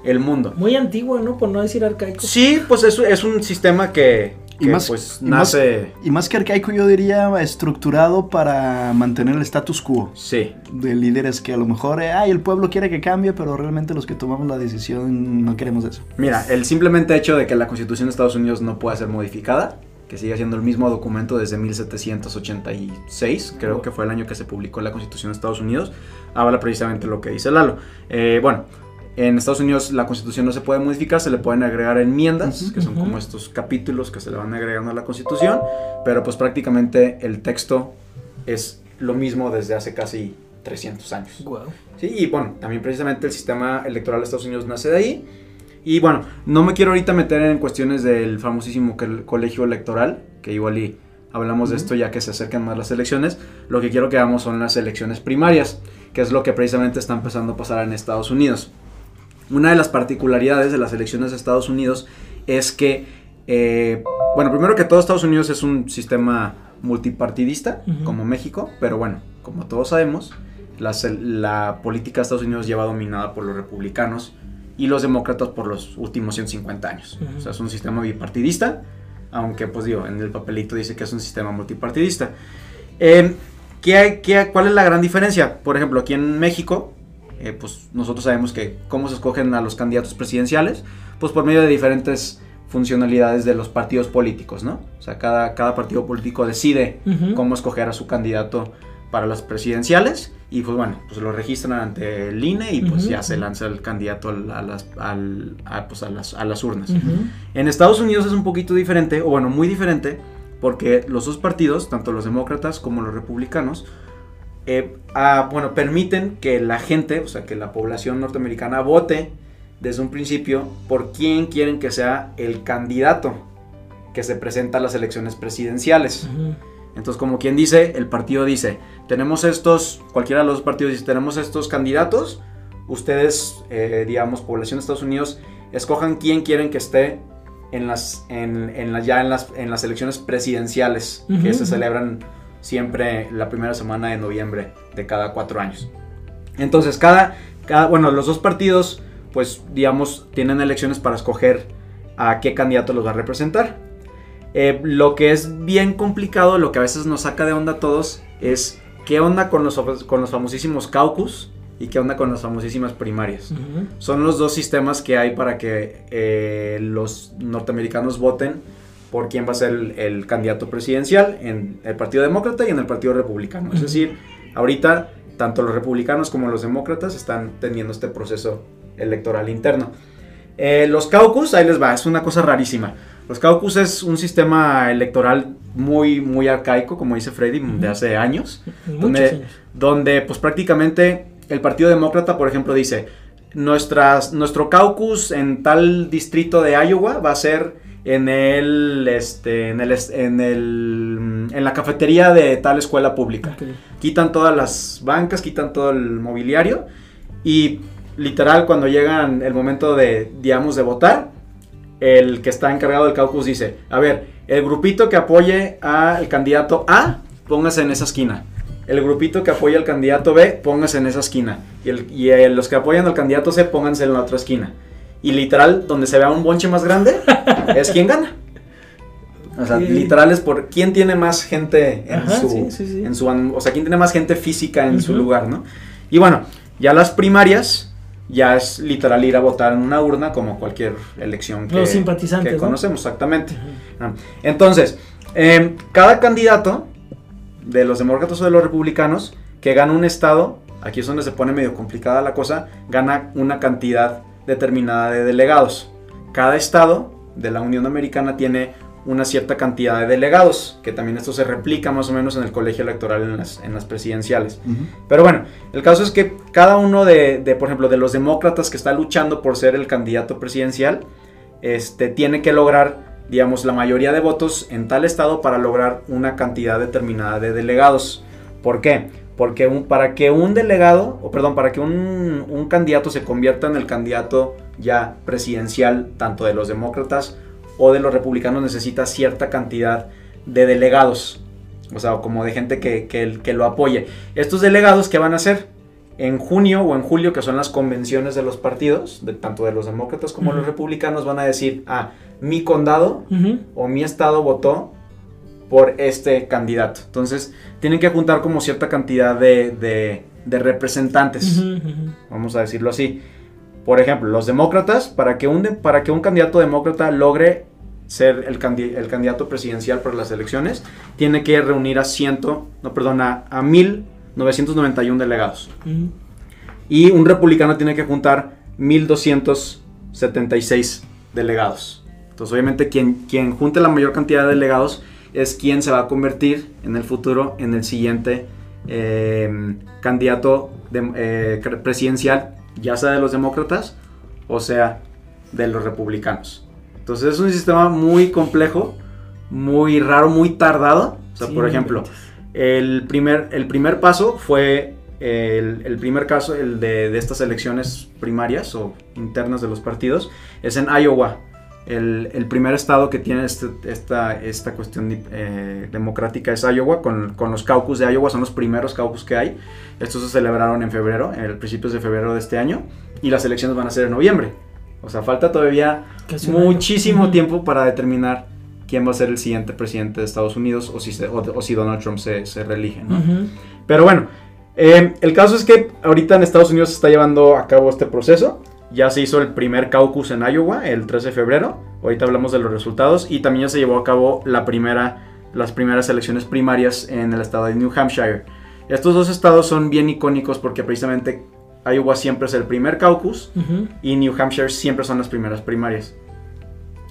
el mundo. Muy antiguo, ¿no? Por no decir arcaico. Sí, pues es, es un sistema que, que y más, pues y nace... Más, y más que arcaico yo diría estructurado para mantener el status quo. Sí. De líderes que a lo mejor, eh, ay, el pueblo quiere que cambie, pero realmente los que tomamos la decisión no queremos eso. Mira, el simplemente hecho de que la Constitución de Estados Unidos no pueda ser modificada, que sigue siendo el mismo documento desde mil setecientos ochenta y seis, creo que fue el año que se publicó la Constitución de Estados Unidos, habla precisamente lo que dice Lalo. Eh, bueno... En Estados Unidos la Constitución no se puede modificar, se le pueden agregar enmiendas, uh-huh, que son como estos capítulos que se le van agregando a la Constitución, pero pues prácticamente el texto es lo mismo desde hace casi trescientos años. Wow. Sí, y bueno, también precisamente el sistema electoral de Estados Unidos nace de ahí, y bueno, no me quiero ahorita meter en cuestiones del famosísimo colegio electoral, que igual y hablamos, uh-huh, de esto ya que se acercan más las elecciones. Lo que quiero que hagamos son las elecciones primarias, que es lo que precisamente está empezando a pasar en Estados Unidos. Una de las particularidades de las elecciones de Estados Unidos es que, eh, bueno, primero que todo Estados Unidos es un sistema multipartidista, uh-huh, como México, pero bueno, como todos sabemos, la, la política de Estados Unidos lleva dominada por los republicanos y los demócratas por los últimos ciento cincuenta años. Uh-huh. O sea, es un sistema bipartidista, aunque pues digo, en el papelito dice que es un sistema multipartidista. Eh, ¿qué, qué, ¿Cuál es la gran diferencia? Por ejemplo, aquí en México... Eh, pues nosotros sabemos que cómo se escogen a los candidatos presidenciales, pues por medio de diferentes funcionalidades de los partidos políticos, ¿no? O sea, cada, cada partido político decide, uh-huh, cómo escoger a su candidato para las presidenciales y pues bueno, pues lo registran ante el I N E y pues, uh-huh, ya se lanza el candidato a las, al, a, pues, a las, a las urnas. Uh-huh. En Estados Unidos es un poquito diferente, o bueno, muy diferente, porque los dos partidos, tanto los demócratas como los republicanos, Eh, ah, bueno, permiten que la gente, o sea, que la población norteamericana vote desde un principio por quién quieren que sea el candidato que se presenta a las elecciones presidenciales. Uh-huh. Entonces, como quien dice, el partido dice, tenemos estos, cualquiera de los partidos dice, tenemos estos candidatos, ustedes, eh, digamos, población de Estados Unidos, escojan quién quieren que esté en las, en, en la, ya en las, en las elecciones presidenciales, uh-huh, que se celebran siempre la primera semana de noviembre de cada cuatro años. Entonces, cada, cada, bueno, los dos partidos, pues, digamos, tienen elecciones para escoger a qué candidato los va a representar. Eh, lo que es bien complicado, lo que a veces nos saca de onda a todos, es qué onda con los, con los famosísimos caucus y qué onda con las famosísimas primarias. Uh-huh. Son los dos sistemas que hay para que eh, los norteamericanos voten por quién va a ser el, el candidato presidencial en el Partido Demócrata y en el Partido Republicano. Es decir, ahorita tanto los republicanos como los demócratas están teniendo este proceso electoral interno. Eh, los caucus, ahí les va, es una cosa rarísima. Los caucus es un sistema electoral muy, muy arcaico, como dice Freddy, de hace años. Muchos donde, años. Donde pues prácticamente el Partido Demócrata, por ejemplo, dice, nuestras, nuestro caucus en tal distrito de Iowa va a ser en el, este, en el, en el, en la cafetería de tal escuela pública. Okay. Quitan todas las bancas, quitan todo el mobiliario y literal cuando llegan el momento de, digamos, de votar, el que está encargado del caucus dice, a ver, el grupito que apoye al candidato A, póngase en esa esquina. El grupito que apoya al candidato B, póngase en esa esquina. Y, el, y el, los que apoyan al candidato C, pónganse en la otra esquina. Y literal, donde se vea un bonche más grande, es quien gana. O sea, sí. Literal es por quién tiene más gente en, ajá, su, sí, sí, sí. en su... O sea, quién tiene más gente física en uh-huh. su lugar, ¿no? Y bueno, ya las primarias... Ya es literal ir a votar en una urna como cualquier elección que, los simpatizantes, que conocemos, ¿no? Exactamente. Uh-huh. Entonces, eh, cada candidato de los demócratas o de los republicanos que gana un estado, aquí es donde se pone medio complicada la cosa, gana una cantidad determinada de delegados. Cada estado de la Unión Americana tiene una cierta cantidad de delegados, que también esto se replica más o menos en el colegio electoral, en las, en las presidenciales. Uh-huh. Pero bueno, el caso es que cada uno de, de, por ejemplo, de los demócratas que está luchando por ser el candidato presidencial, este, tiene que lograr, digamos, la mayoría de votos en tal estado para lograr una cantidad determinada de delegados. ¿Por qué? Porque un, para que un delegado, o perdón, para que un, un candidato se convierta en el candidato ya presidencial, tanto de los demócratas o de los republicanos, necesita cierta cantidad de delegados, o sea, como de gente que, que, que lo apoye. Estos delegados, ¿qué van a hacer? En junio o en julio, que son las convenciones de los partidos, de, tanto de los demócratas como uh-huh. los republicanos, van a decir, ah, mi condado uh-huh. o mi estado votó por este candidato. Entonces, tienen que juntar como cierta cantidad de, de, de representantes, uh-huh, uh-huh. vamos a decirlo así. Por ejemplo, los demócratas, para que un, de, para que un candidato demócrata logre ser el, candi, el candidato presidencial para las elecciones, tiene que reunir a ciento, no, perdón, a, a mil novecientos noventa y uno delegados. Uh-huh. Y un republicano tiene que juntar mil doscientos setenta y seis delegados. Entonces, obviamente, quien, quien junte la mayor cantidad de delegados es quien se va a convertir en el futuro en el siguiente eh, candidato de, eh, presidencial, ya sea de los demócratas o sea de los republicanos. Entonces es un sistema muy complejo, muy raro, muy tardado. O sea, sí, por ejemplo, el primer, el primer paso fue el, el primer caso, el de, de estas elecciones primarias o internas de los partidos, es en Iowa, el, el primer estado que tiene este, esta, esta cuestión eh, democrática es Iowa, con, con los caucus de Iowa, son los primeros caucus que hay. Estos se celebraron en febrero, en principios de febrero de este año, y las elecciones van a ser en noviembre. O sea, falta todavía muchísimo tiempo para determinar quién va a ser el siguiente presidente de Estados Unidos o si, se, o, o si Donald Trump se, se reelige, ¿no? Uh-huh. Pero bueno, eh, el caso es que ahorita en Estados Unidos se está llevando a cabo este proceso. Ya se hizo el primer caucus en Iowa el tres de febrero, ahorita hablamos de los resultados, y también ya se llevó a cabo la primera, las primeras elecciones primarias en el estado de New Hampshire. Estos dos estados son bien icónicos porque precisamente Iowa siempre es el primer caucus uh-huh. y New Hampshire siempre son las primeras primarias.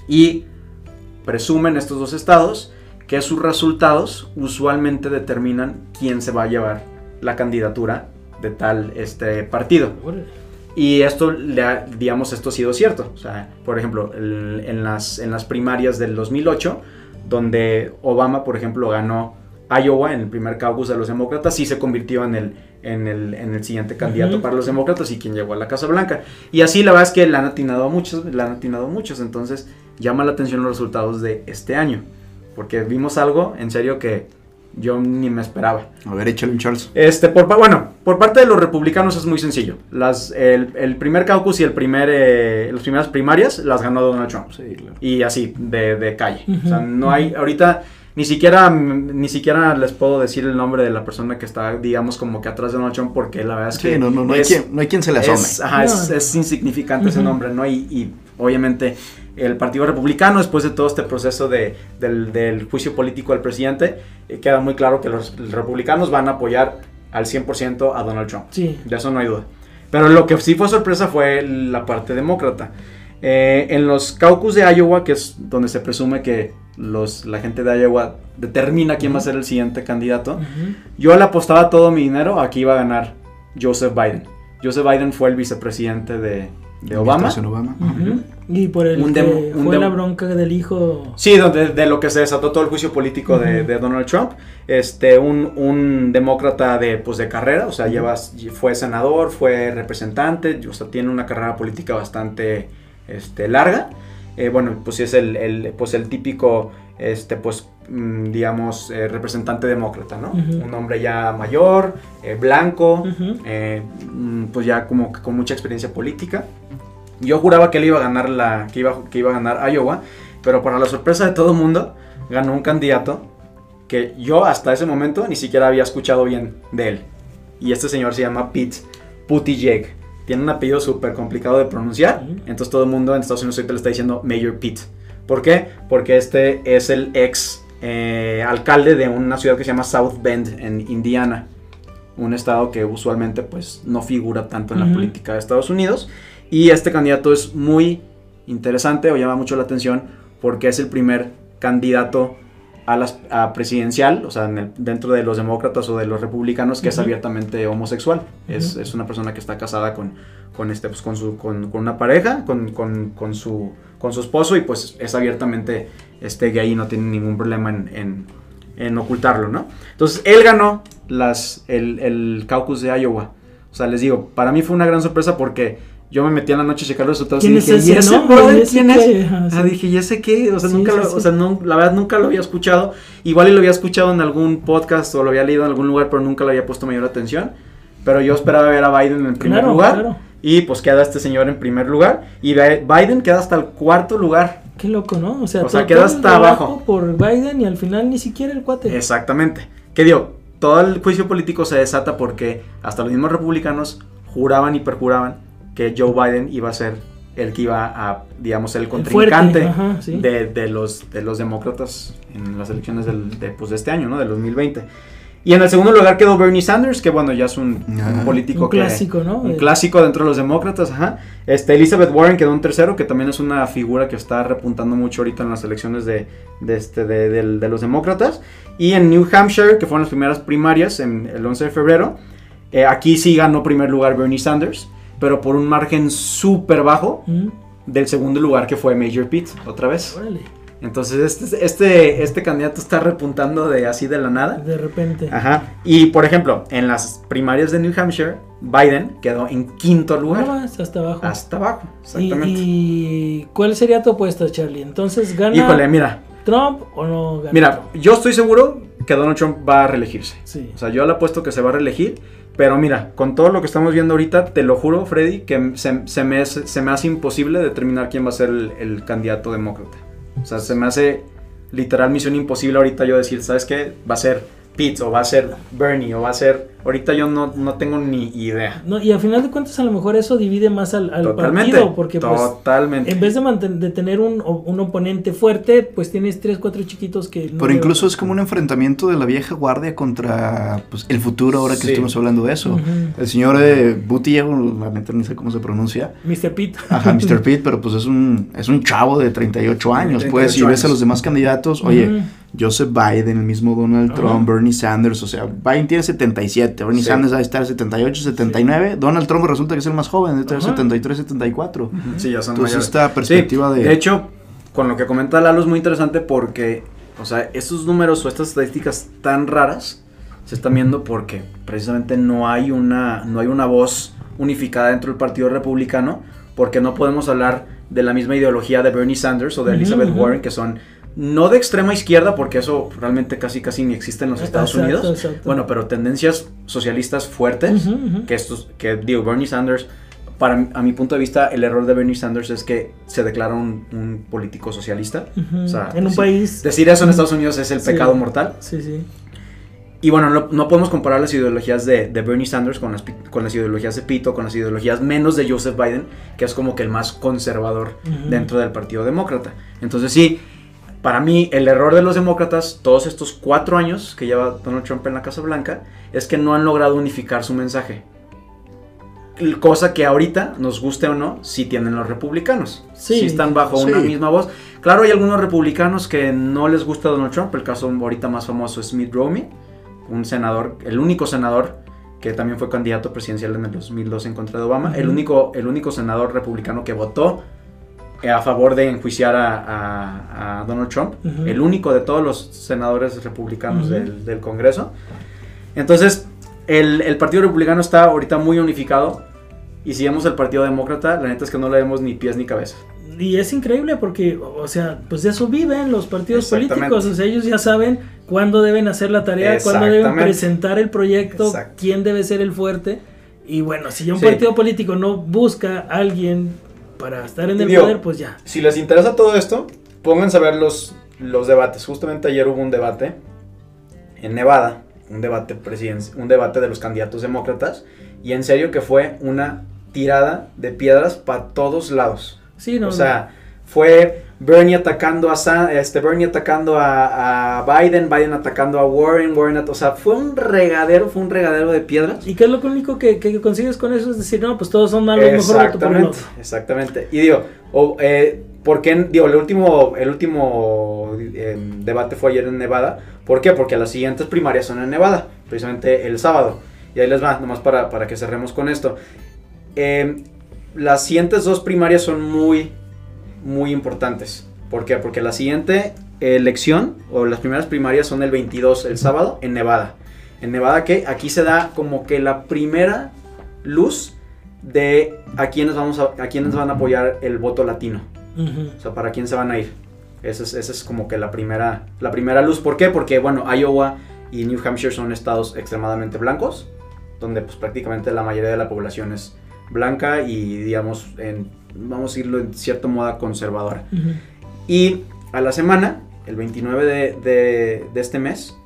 Y presumen estos dos estados que sus resultados usualmente determinan quién se va a llevar la candidatura de tal este partido. Y esto, digamos, esto ha sido cierto. O sea, por ejemplo, en las, en las primarias del dos mil ocho, donde Obama, por ejemplo, ganó Iowa en el primer caucus de los demócratas, sí se convirtió en el, en el, en el siguiente candidato uh-huh. para los demócratas y quien llegó a la Casa Blanca. Y así la verdad es que la han atinado a muchos, la han atinado a muchos. Entonces, llama la atención los resultados de este año, porque vimos algo, en serio, que yo ni me esperaba. A ver, échale un Charles. Este, por, bueno, por parte de los republicanos es muy sencillo. Las, el, el primer caucus y el primer, eh, las primeras primarias las ganó Donald Trump. Sí, claro. Y así, de, de calle. Uh-huh. O sea, no hay, ahorita ni siquiera, ni siquiera les puedo decir el nombre de la persona que está, digamos, como que atrás de Donald Trump, porque la verdad es que... Sí, no, no, no, es, hay, quien, no hay quien se le asome. Es, ajá, no. es, es insignificante uh-huh. ese nombre, ¿no? Y, y obviamente el Partido Republicano, después de todo este proceso de, del, del juicio político al presidente, eh, queda muy claro que los republicanos van a apoyar al cien por ciento a Donald Trump. Sí. De eso no hay duda. Pero lo que sí fue sorpresa fue la parte demócrata. Eh, en los caucus de Iowa, que es donde se presume que los, la gente de Iowa determina quién uh-huh. va a ser el siguiente candidato, uh-huh. yo le apostaba todo mi dinero a que iba a ganar Joseph Biden. Joseph Biden fue el vicepresidente de, de Obama. Obama. Uh-huh. Y por el un que de, un fue de, la bronca del hijo... Sí, de, de lo que se desató todo el juicio político uh-huh. de, de Donald Trump. Este, un, un demócrata de, pues, de carrera, o sea, uh-huh. lleva, fue senador, fue representante, o sea, tiene una carrera política bastante este, larga. Eh, bueno, pues sí es el, el, pues, el típico, este, pues, digamos, eh, representante demócrata, ¿no? Uh-huh. Un hombre ya mayor, eh, blanco, uh-huh. eh, pues ya como con mucha experiencia política. Yo juraba que él iba a ganar la, que iba, que iba a ganar Iowa, pero para la sorpresa de todo el mundo, ganó un candidato que yo hasta ese momento ni siquiera había escuchado bien de él. Y este señor se llama Pete Buttigieg. Tiene un apellido súper complicado de pronunciar, uh-huh. entonces todo el mundo en Estados Unidos ahorita le está diciendo Mayor Pete. ¿Por qué? Porque este es el ex eh, alcalde de una ciudad que se llama South Bend en Indiana, un estado que usualmente pues no figura tanto en uh-huh. la política de Estados Unidos. Y este candidato es muy interesante o llama mucho la atención porque es el primer candidato a la a presidencial, o sea, en el, dentro de los demócratas o de los republicanos, que uh-huh. es abiertamente homosexual. Uh-huh. Es, es una persona que está casada con, con, este, pues, con, su, con, con una pareja, con, con, con, su, con su esposo, y pues es abiertamente este, gay y no tiene ningún problema en, en, en ocultarlo, ¿no? Entonces, él ganó las, el, el caucus de Iowa. O sea, les digo, para mí fue una gran sorpresa porque... Yo me metí en la noche a checar los resultados y dije, ¿y ese brother quién es? Ah, dije, ¿y ese qué? O sea, sí, nunca sí, lo, sí. O sea no, la verdad nunca lo había escuchado. Igual y lo había escuchado en algún podcast o lo había leído en algún lugar, pero nunca le había puesto mayor atención. Pero yo esperaba ver a Biden en primer claro, lugar. Claro. Y pues queda este señor en primer lugar. Y Biden queda hasta el cuarto lugar. Qué loco, ¿no? O sea, o sea queda hasta abajo. Por Biden y al final ni siquiera el cuate. Exactamente. ¿Qué digo? Todo el juicio político se desata porque hasta los mismos republicanos juraban y perjuraban que Joe Biden iba a ser el que iba a, digamos, el contrincante el fuerte, ajá, sí. de, de, los, de los demócratas en las elecciones del, de, pues, de este año, ¿no? Del dos mil veinte. Y en el segundo lugar quedó Bernie Sanders, que bueno, ya es un, un político un que... Un clásico, ¿no? Un eh. clásico dentro de los demócratas, ajá. Este, Elizabeth Warren quedó en tercero, que también es una figura que está repuntando mucho ahorita en las elecciones de, de, este, de, de, de los demócratas. Y en New Hampshire, que fueron las primeras primarias, en el once de febrero, eh, aquí sí ganó primer lugar Bernie Sanders, pero por un margen súper bajo ¿Mm? Del segundo lugar que fue Major Pete, otra vez. Órale. Entonces este, este, este candidato está repuntando de así de la nada. De repente. Ajá. Y por ejemplo, en las primarias de New Hampshire, Biden quedó en quinto lugar. No, hasta abajo. Hasta abajo, exactamente. ¿Y, y cuál sería tu apuesta, Charlie? Entonces gana Híjole, mira. Trump o no gana Mira, Trump? Yo estoy seguro que Donald Trump va a reelegirse. Sí. O sea, yo le apuesto que se va a reelegir. Pero mira, con todo lo que estamos viendo ahorita, te lo juro, Freddy, que se, se, me, se me hace imposible determinar quién va a ser el, el candidato demócrata. O sea, se me hace literal misión imposible ahorita yo decir, ¿sabes qué? Va a ser Pete, o va a ser Bernie, o va a ser... Ahorita yo no, no tengo ni idea. No, y al final de cuentas a lo mejor eso divide más al, al totalmente, partido. Porque pues, totalmente. En vez de, manten, de tener un, un oponente fuerte, pues tienes tres, cuatro chiquitos que... No Pero incluso es como un enfrentamiento de la vieja guardia contra pues, el futuro, ahora que sí. estamos hablando de eso. Uh-huh. El señor eh, Buttigieg, la neta no sé cómo se pronuncia. mister Pete. Ajá, mister Pete, pero pues es un, es un chavo de treinta y ocho años. treinta y ocho pues, y ves a los demás candidatos, uh-huh. oye, Joseph Biden, el mismo Donald uh-huh. Trump, Bernie Sanders, o sea, Biden tiene setenta y siete. Bernie sí. Sanders va a estar setenta y ocho, setenta y nueve. Sí. Donald Trump resulta que es el más joven, debe tener setenta y tres, setenta y cuatro. Sí, ya son Entonces, mayores. Esta perspectiva sí. de. De hecho, con lo que comenta Lalo es muy interesante porque, o sea, estos números o estas estadísticas tan raras se están viendo porque precisamente no hay una, no hay una voz unificada dentro del Partido Republicano, porque no podemos hablar de la misma ideología de Bernie Sanders o de Elizabeth uh-huh. Warren, que son. No de extrema izquierda, porque eso realmente casi casi ni existe en los Estados exacto, Unidos. Exacto. Bueno, pero tendencias socialistas fuertes, uh-huh, uh-huh. que estos, que digo, Bernie Sanders, para a mi punto de vista, el error de Bernie Sanders es que se declara un, un político socialista. Uh-huh. O sea, en decir, un país... Decir eso en Estados Unidos es el sí, pecado mortal. Sí, sí. Y bueno, no, no podemos comparar las ideologías de, de Bernie Sanders con las, con las ideologías de Pete, con las ideologías menos de Joseph Biden, que es como que el más conservador uh-huh. dentro del Partido Demócrata. Entonces sí... Para mí, el error de los demócratas, todos estos cuatro años que lleva Donald Trump en la Casa Blanca, es que no han logrado unificar su mensaje. Cosa que ahorita, nos guste o no, sí tienen los republicanos. Sí, sí están bajo sí. una misma voz. Claro, hay algunos republicanos que no les gusta Donald Trump. El caso ahorita más famoso es Mitt Romney, un senador, el único senador que también fue candidato presidencial en el dos mil doce en contra de Obama, uh-huh. el único, el único senador republicano que votó a favor de enjuiciar a, a, a Donald Trump, uh-huh. el único de todos los senadores republicanos uh-huh. del, del Congreso. Entonces, el, el Partido Republicano está ahorita muy unificado, y si vemos el Partido Demócrata, la neta es que no le vemos ni pies ni cabeza. Y es increíble porque, o sea, pues de eso viven los partidos políticos, o sea, ellos ya saben cuándo deben hacer la tarea, cuándo deben presentar el proyecto, Exacto. quién debe ser el fuerte, y bueno, si ya un sí. partido político no busca a alguien para estar en el Digo, poder, pues ya. Si les interesa todo esto, pónganse a ver los, los debates. Justamente ayer hubo un debate en Nevada, un debate presidencial, un debate de los candidatos demócratas, y en serio que fue una tirada de piedras para todos lados. Sí, no, o sea, no. fue Bernie atacando a San, este Bernie atacando a, a Biden, Biden atacando a Warren, Warren, o sea, fue un regadero, fue un regadero de piedras. ¿Y qué es lo único que, que consigues con eso? Es decir, no, pues todos son malos, exactamente, mejor exactamente. Y digo, oh, eh, ¿por qué? Digo, el último, el último eh, debate fue ayer en Nevada. ¿Por qué? Porque las siguientes primarias son en Nevada, precisamente el sábado. Y ahí les va, nomás para, para que cerremos con esto. Eh, Las siguientes dos primarias son muy, muy importantes. ¿Por qué? Porque la siguiente elección, o las primeras primarias, son el veintidós, el sábado, en Nevada. En Nevada, que aquí se da como que la primera luz de a quiénes, vamos a, a quiénes van a apoyar el voto latino. Uh-huh. O sea, para quién se van a ir. Esa es, esa es como que la primera, la primera luz. ¿Por qué? Porque, bueno, Iowa y New Hampshire son estados extremadamente blancos, donde pues prácticamente la mayoría de la población es blanca y, digamos, en, vamos a irlo en cierta moda conservadora. Uh-huh. Y a la semana, el veintinueve de, de, de este mes,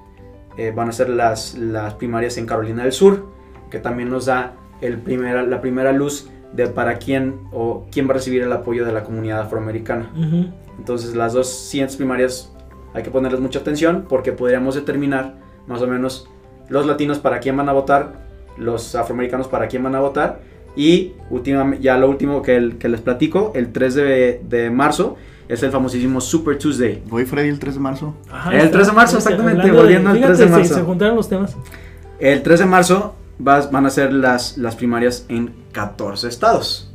eh, van a ser las, las primarias en Carolina del Sur, que también nos da el primera, la primera luz de para quién o quién va a recibir el apoyo de la comunidad afroamericana. Uh-huh. Entonces, las dos siguientes primarias hay que ponerles mucha atención porque podríamos determinar más o menos los latinos para quién van a votar, los afroamericanos para quién van a votar. Y última, ya lo último que, el, que les platico, el tres de marzo, es el famosísimo Super Tuesday. ¿Voy, Freddy, el tres de marzo? Ajá, el tres de marzo, exactamente, volviendo al tres de marzo. Se juntaron los temas. El tres de marzo vas, van a ser las, las primarias en catorce estados.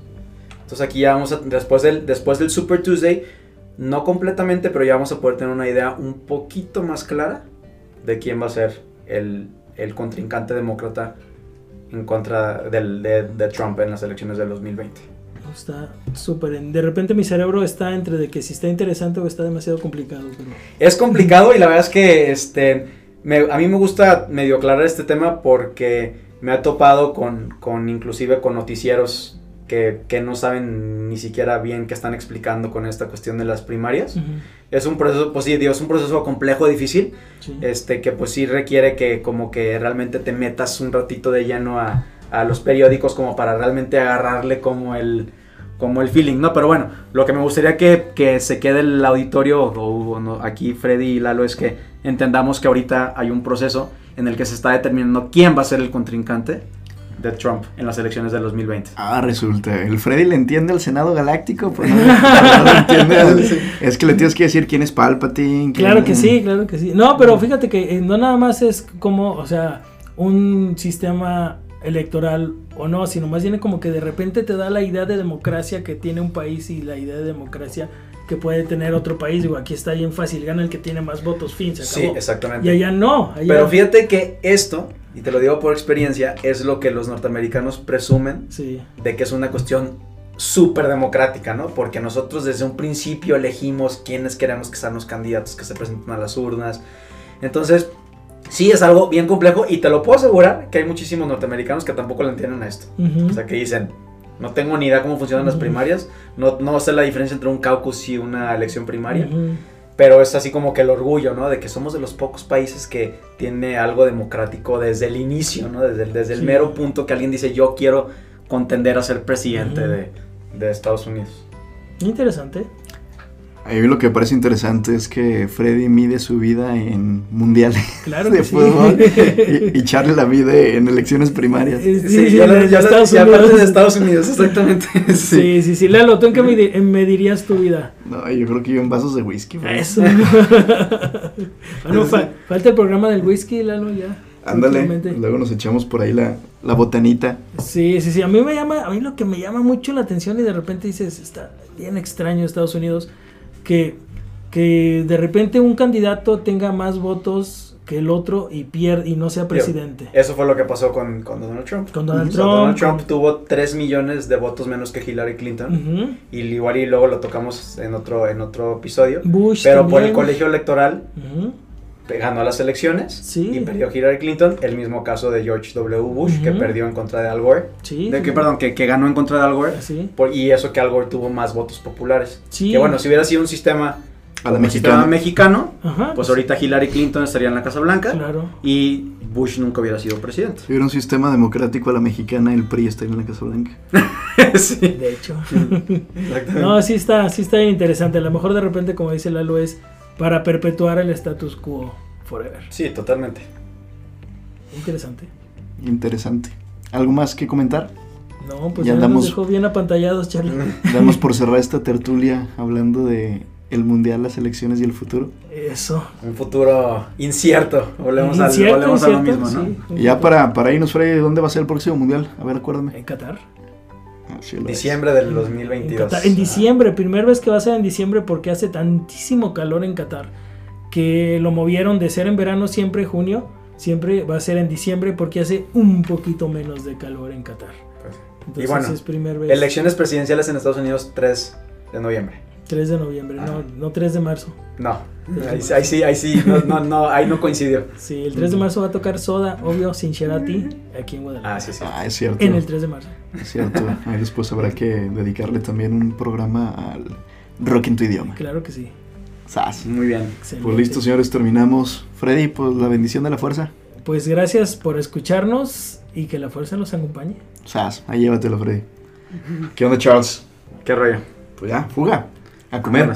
Entonces aquí ya vamos a, después del, después del Super Tuesday, no completamente, pero ya vamos a poder tener una idea un poquito más clara de quién va a ser el, el contrincante demócrata en contra del, de, de Trump en las elecciones del dos mil veinte. Está súper. De repente mi cerebro está entre de que si está interesante o está demasiado complicado. Pero... Es complicado y la verdad es que este, me, a mí me gusta medio aclarar este tema porque me ha topado con, con inclusive con noticieros que, que no saben ni siquiera bien qué están explicando con esta cuestión de las primarias. Uh-huh. Es un proceso, pues sí, digo, es un proceso complejo, difícil, sí. este, que pues sí requiere que como que realmente te metas un ratito de lleno a, a los periódicos como para realmente agarrarle como el, como el feeling, ¿no? Pero bueno, lo que me gustaría que, que se quede el auditorio, o, o no, aquí Freddy y Lalo, es que entendamos que ahorita hay un proceso en el que se está determinando quién va a ser el contrincante de Trump en las elecciones del dos mil veinte. Ah, resulta, el Freddy le entiende al Senado Galáctico, pero no, no le entiende al, es que le tienes que decir quién es Palpatine. Quién... Claro que sí, claro que sí. No, pero fíjate que eh, no nada más es como, o sea, un sistema electoral o no, sino más bien como que de repente te da la idea de democracia que tiene un país y la idea de democracia que puede tener otro país. Digo, aquí está bien fácil, gana el que tiene más votos, fin, se acabó. Sí, exactamente. Y allá no. Allá... Pero fíjate que esto... Y te lo digo por experiencia, es lo que los norteamericanos presumen sí. de que es una cuestión súper democrática, ¿no? Porque nosotros desde un principio elegimos quiénes queremos que sean los candidatos que se presenten a las urnas. Entonces, sí es algo bien complejo y te lo puedo asegurar que hay muchísimos norteamericanos que tampoco le entienden a esto. Uh-huh. O sea, que dicen, no tengo ni idea cómo funcionan uh-huh. las primarias, no, no sé la diferencia entre un caucus y una elección primaria. Uh-huh. Pero es así como que el orgullo, ¿no? De que somos de los pocos países que tiene algo democrático desde el inicio, ¿no? Desde, desde el sí. mero punto que alguien dice, yo quiero contender a ser presidente uh-huh. de, de Estados Unidos. Interesante. A mí lo que me parece interesante es que Freddy mide su vida en mundiales claro de fútbol sí. y, y Charlie la mide en elecciones primarias. Sí, sí, sí, ya la, ya la, ya parte de Estados Unidos, exactamente. Sí, sí, sí. sí. Lalo, ¿tú en qué medir, medirías tu vida? No, yo creo que yo en vasos de whisky. Pues. Eso. bueno, fa- falta el programa del whisky, Lalo, ya. Ándale, luego nos echamos por ahí la, la botanita. Sí, sí, sí. A mí me llama, a mí lo que me llama mucho la atención y de repente dices, está bien extraño Estados Unidos. Que, que de repente un candidato tenga más votos que el otro y pierde y no sea presidente. Eso fue lo que pasó con, con Donald Trump. Con Donald, uh-huh. Trump. So, Donald Trump tuvo tres millones de votos menos que Hillary Clinton. Uh-huh. Y igual y luego lo tocamos en otro, en otro episodio. Bush pero también. Por el colegio electoral uh-huh. ganó las elecciones sí. y perdió Hillary Clinton. El mismo caso de George W. Bush uh-huh. que perdió en contra de Al Gore. Sí, de que, sí. Perdón, que, que ganó en contra de Al Gore. Sí. Por, y eso que Al Gore tuvo más votos populares. Sí. Que bueno, si hubiera sido un sistema, a la un sistema mexicano, ajá, pues sí. ahorita Hillary Clinton estaría en la Casa Blanca claro. y Bush nunca hubiera sido presidente. Si hubiera un sistema democrático a la mexicana, el P R I estaría en la Casa Blanca. sí. De hecho. Sí. No, sí está, sí está interesante. A lo mejor de repente, como dice Lalo, es para perpetuar el status quo forever. Sí, totalmente. Interesante. Interesante. ¿Algo más que comentar? No, pues ya andamos, nos dejó bien apantallados, Charlie. Damos por cerrar esta tertulia hablando de el mundial, las elecciones y el futuro. Eso. Un futuro incierto. Volvemos, incierto, al, volvemos incierto, a lo mismo, sí, ¿no? Y ya para, para irnos, Freddy, ¿dónde va a ser el próximo mundial? A ver, acuérdame. En Qatar. Sí, diciembre es. Del dos mil veintidós. En, Qatar, en diciembre, ah. primera vez que va a ser en diciembre porque hace tantísimo calor en Qatar que lo movieron de ser en verano siempre junio, siempre va a ser en diciembre porque hace un poquito menos de calor en Qatar. Pues, entonces, y bueno, es primera vez. Elecciones presidenciales en Estados Unidos tres de noviembre. tres de noviembre, ah. no, no tres de marzo. No, ahí, de marzo. ahí sí, ahí sí, no, no, no, ahí no coincidió. Sí, el tres de marzo va a tocar Soda, obvio, Sincerati, aquí en Guadalajara. Ah, sí, sí. Ah, es cierto. En el tres de marzo. Es cierto, ahí después habrá que dedicarle también un programa al rock en tu idioma. Claro que sí. Sas. Muy bien. Excelente. Pues listo, señores, terminamos. Freddy, pues la bendición de la fuerza. Pues gracias por escucharnos y que la fuerza los acompañe. Sas, ahí llévatelo, Freddy. ¿Qué onda, Charles? ¿Qué rollo? Pues ya, fuga. A comer.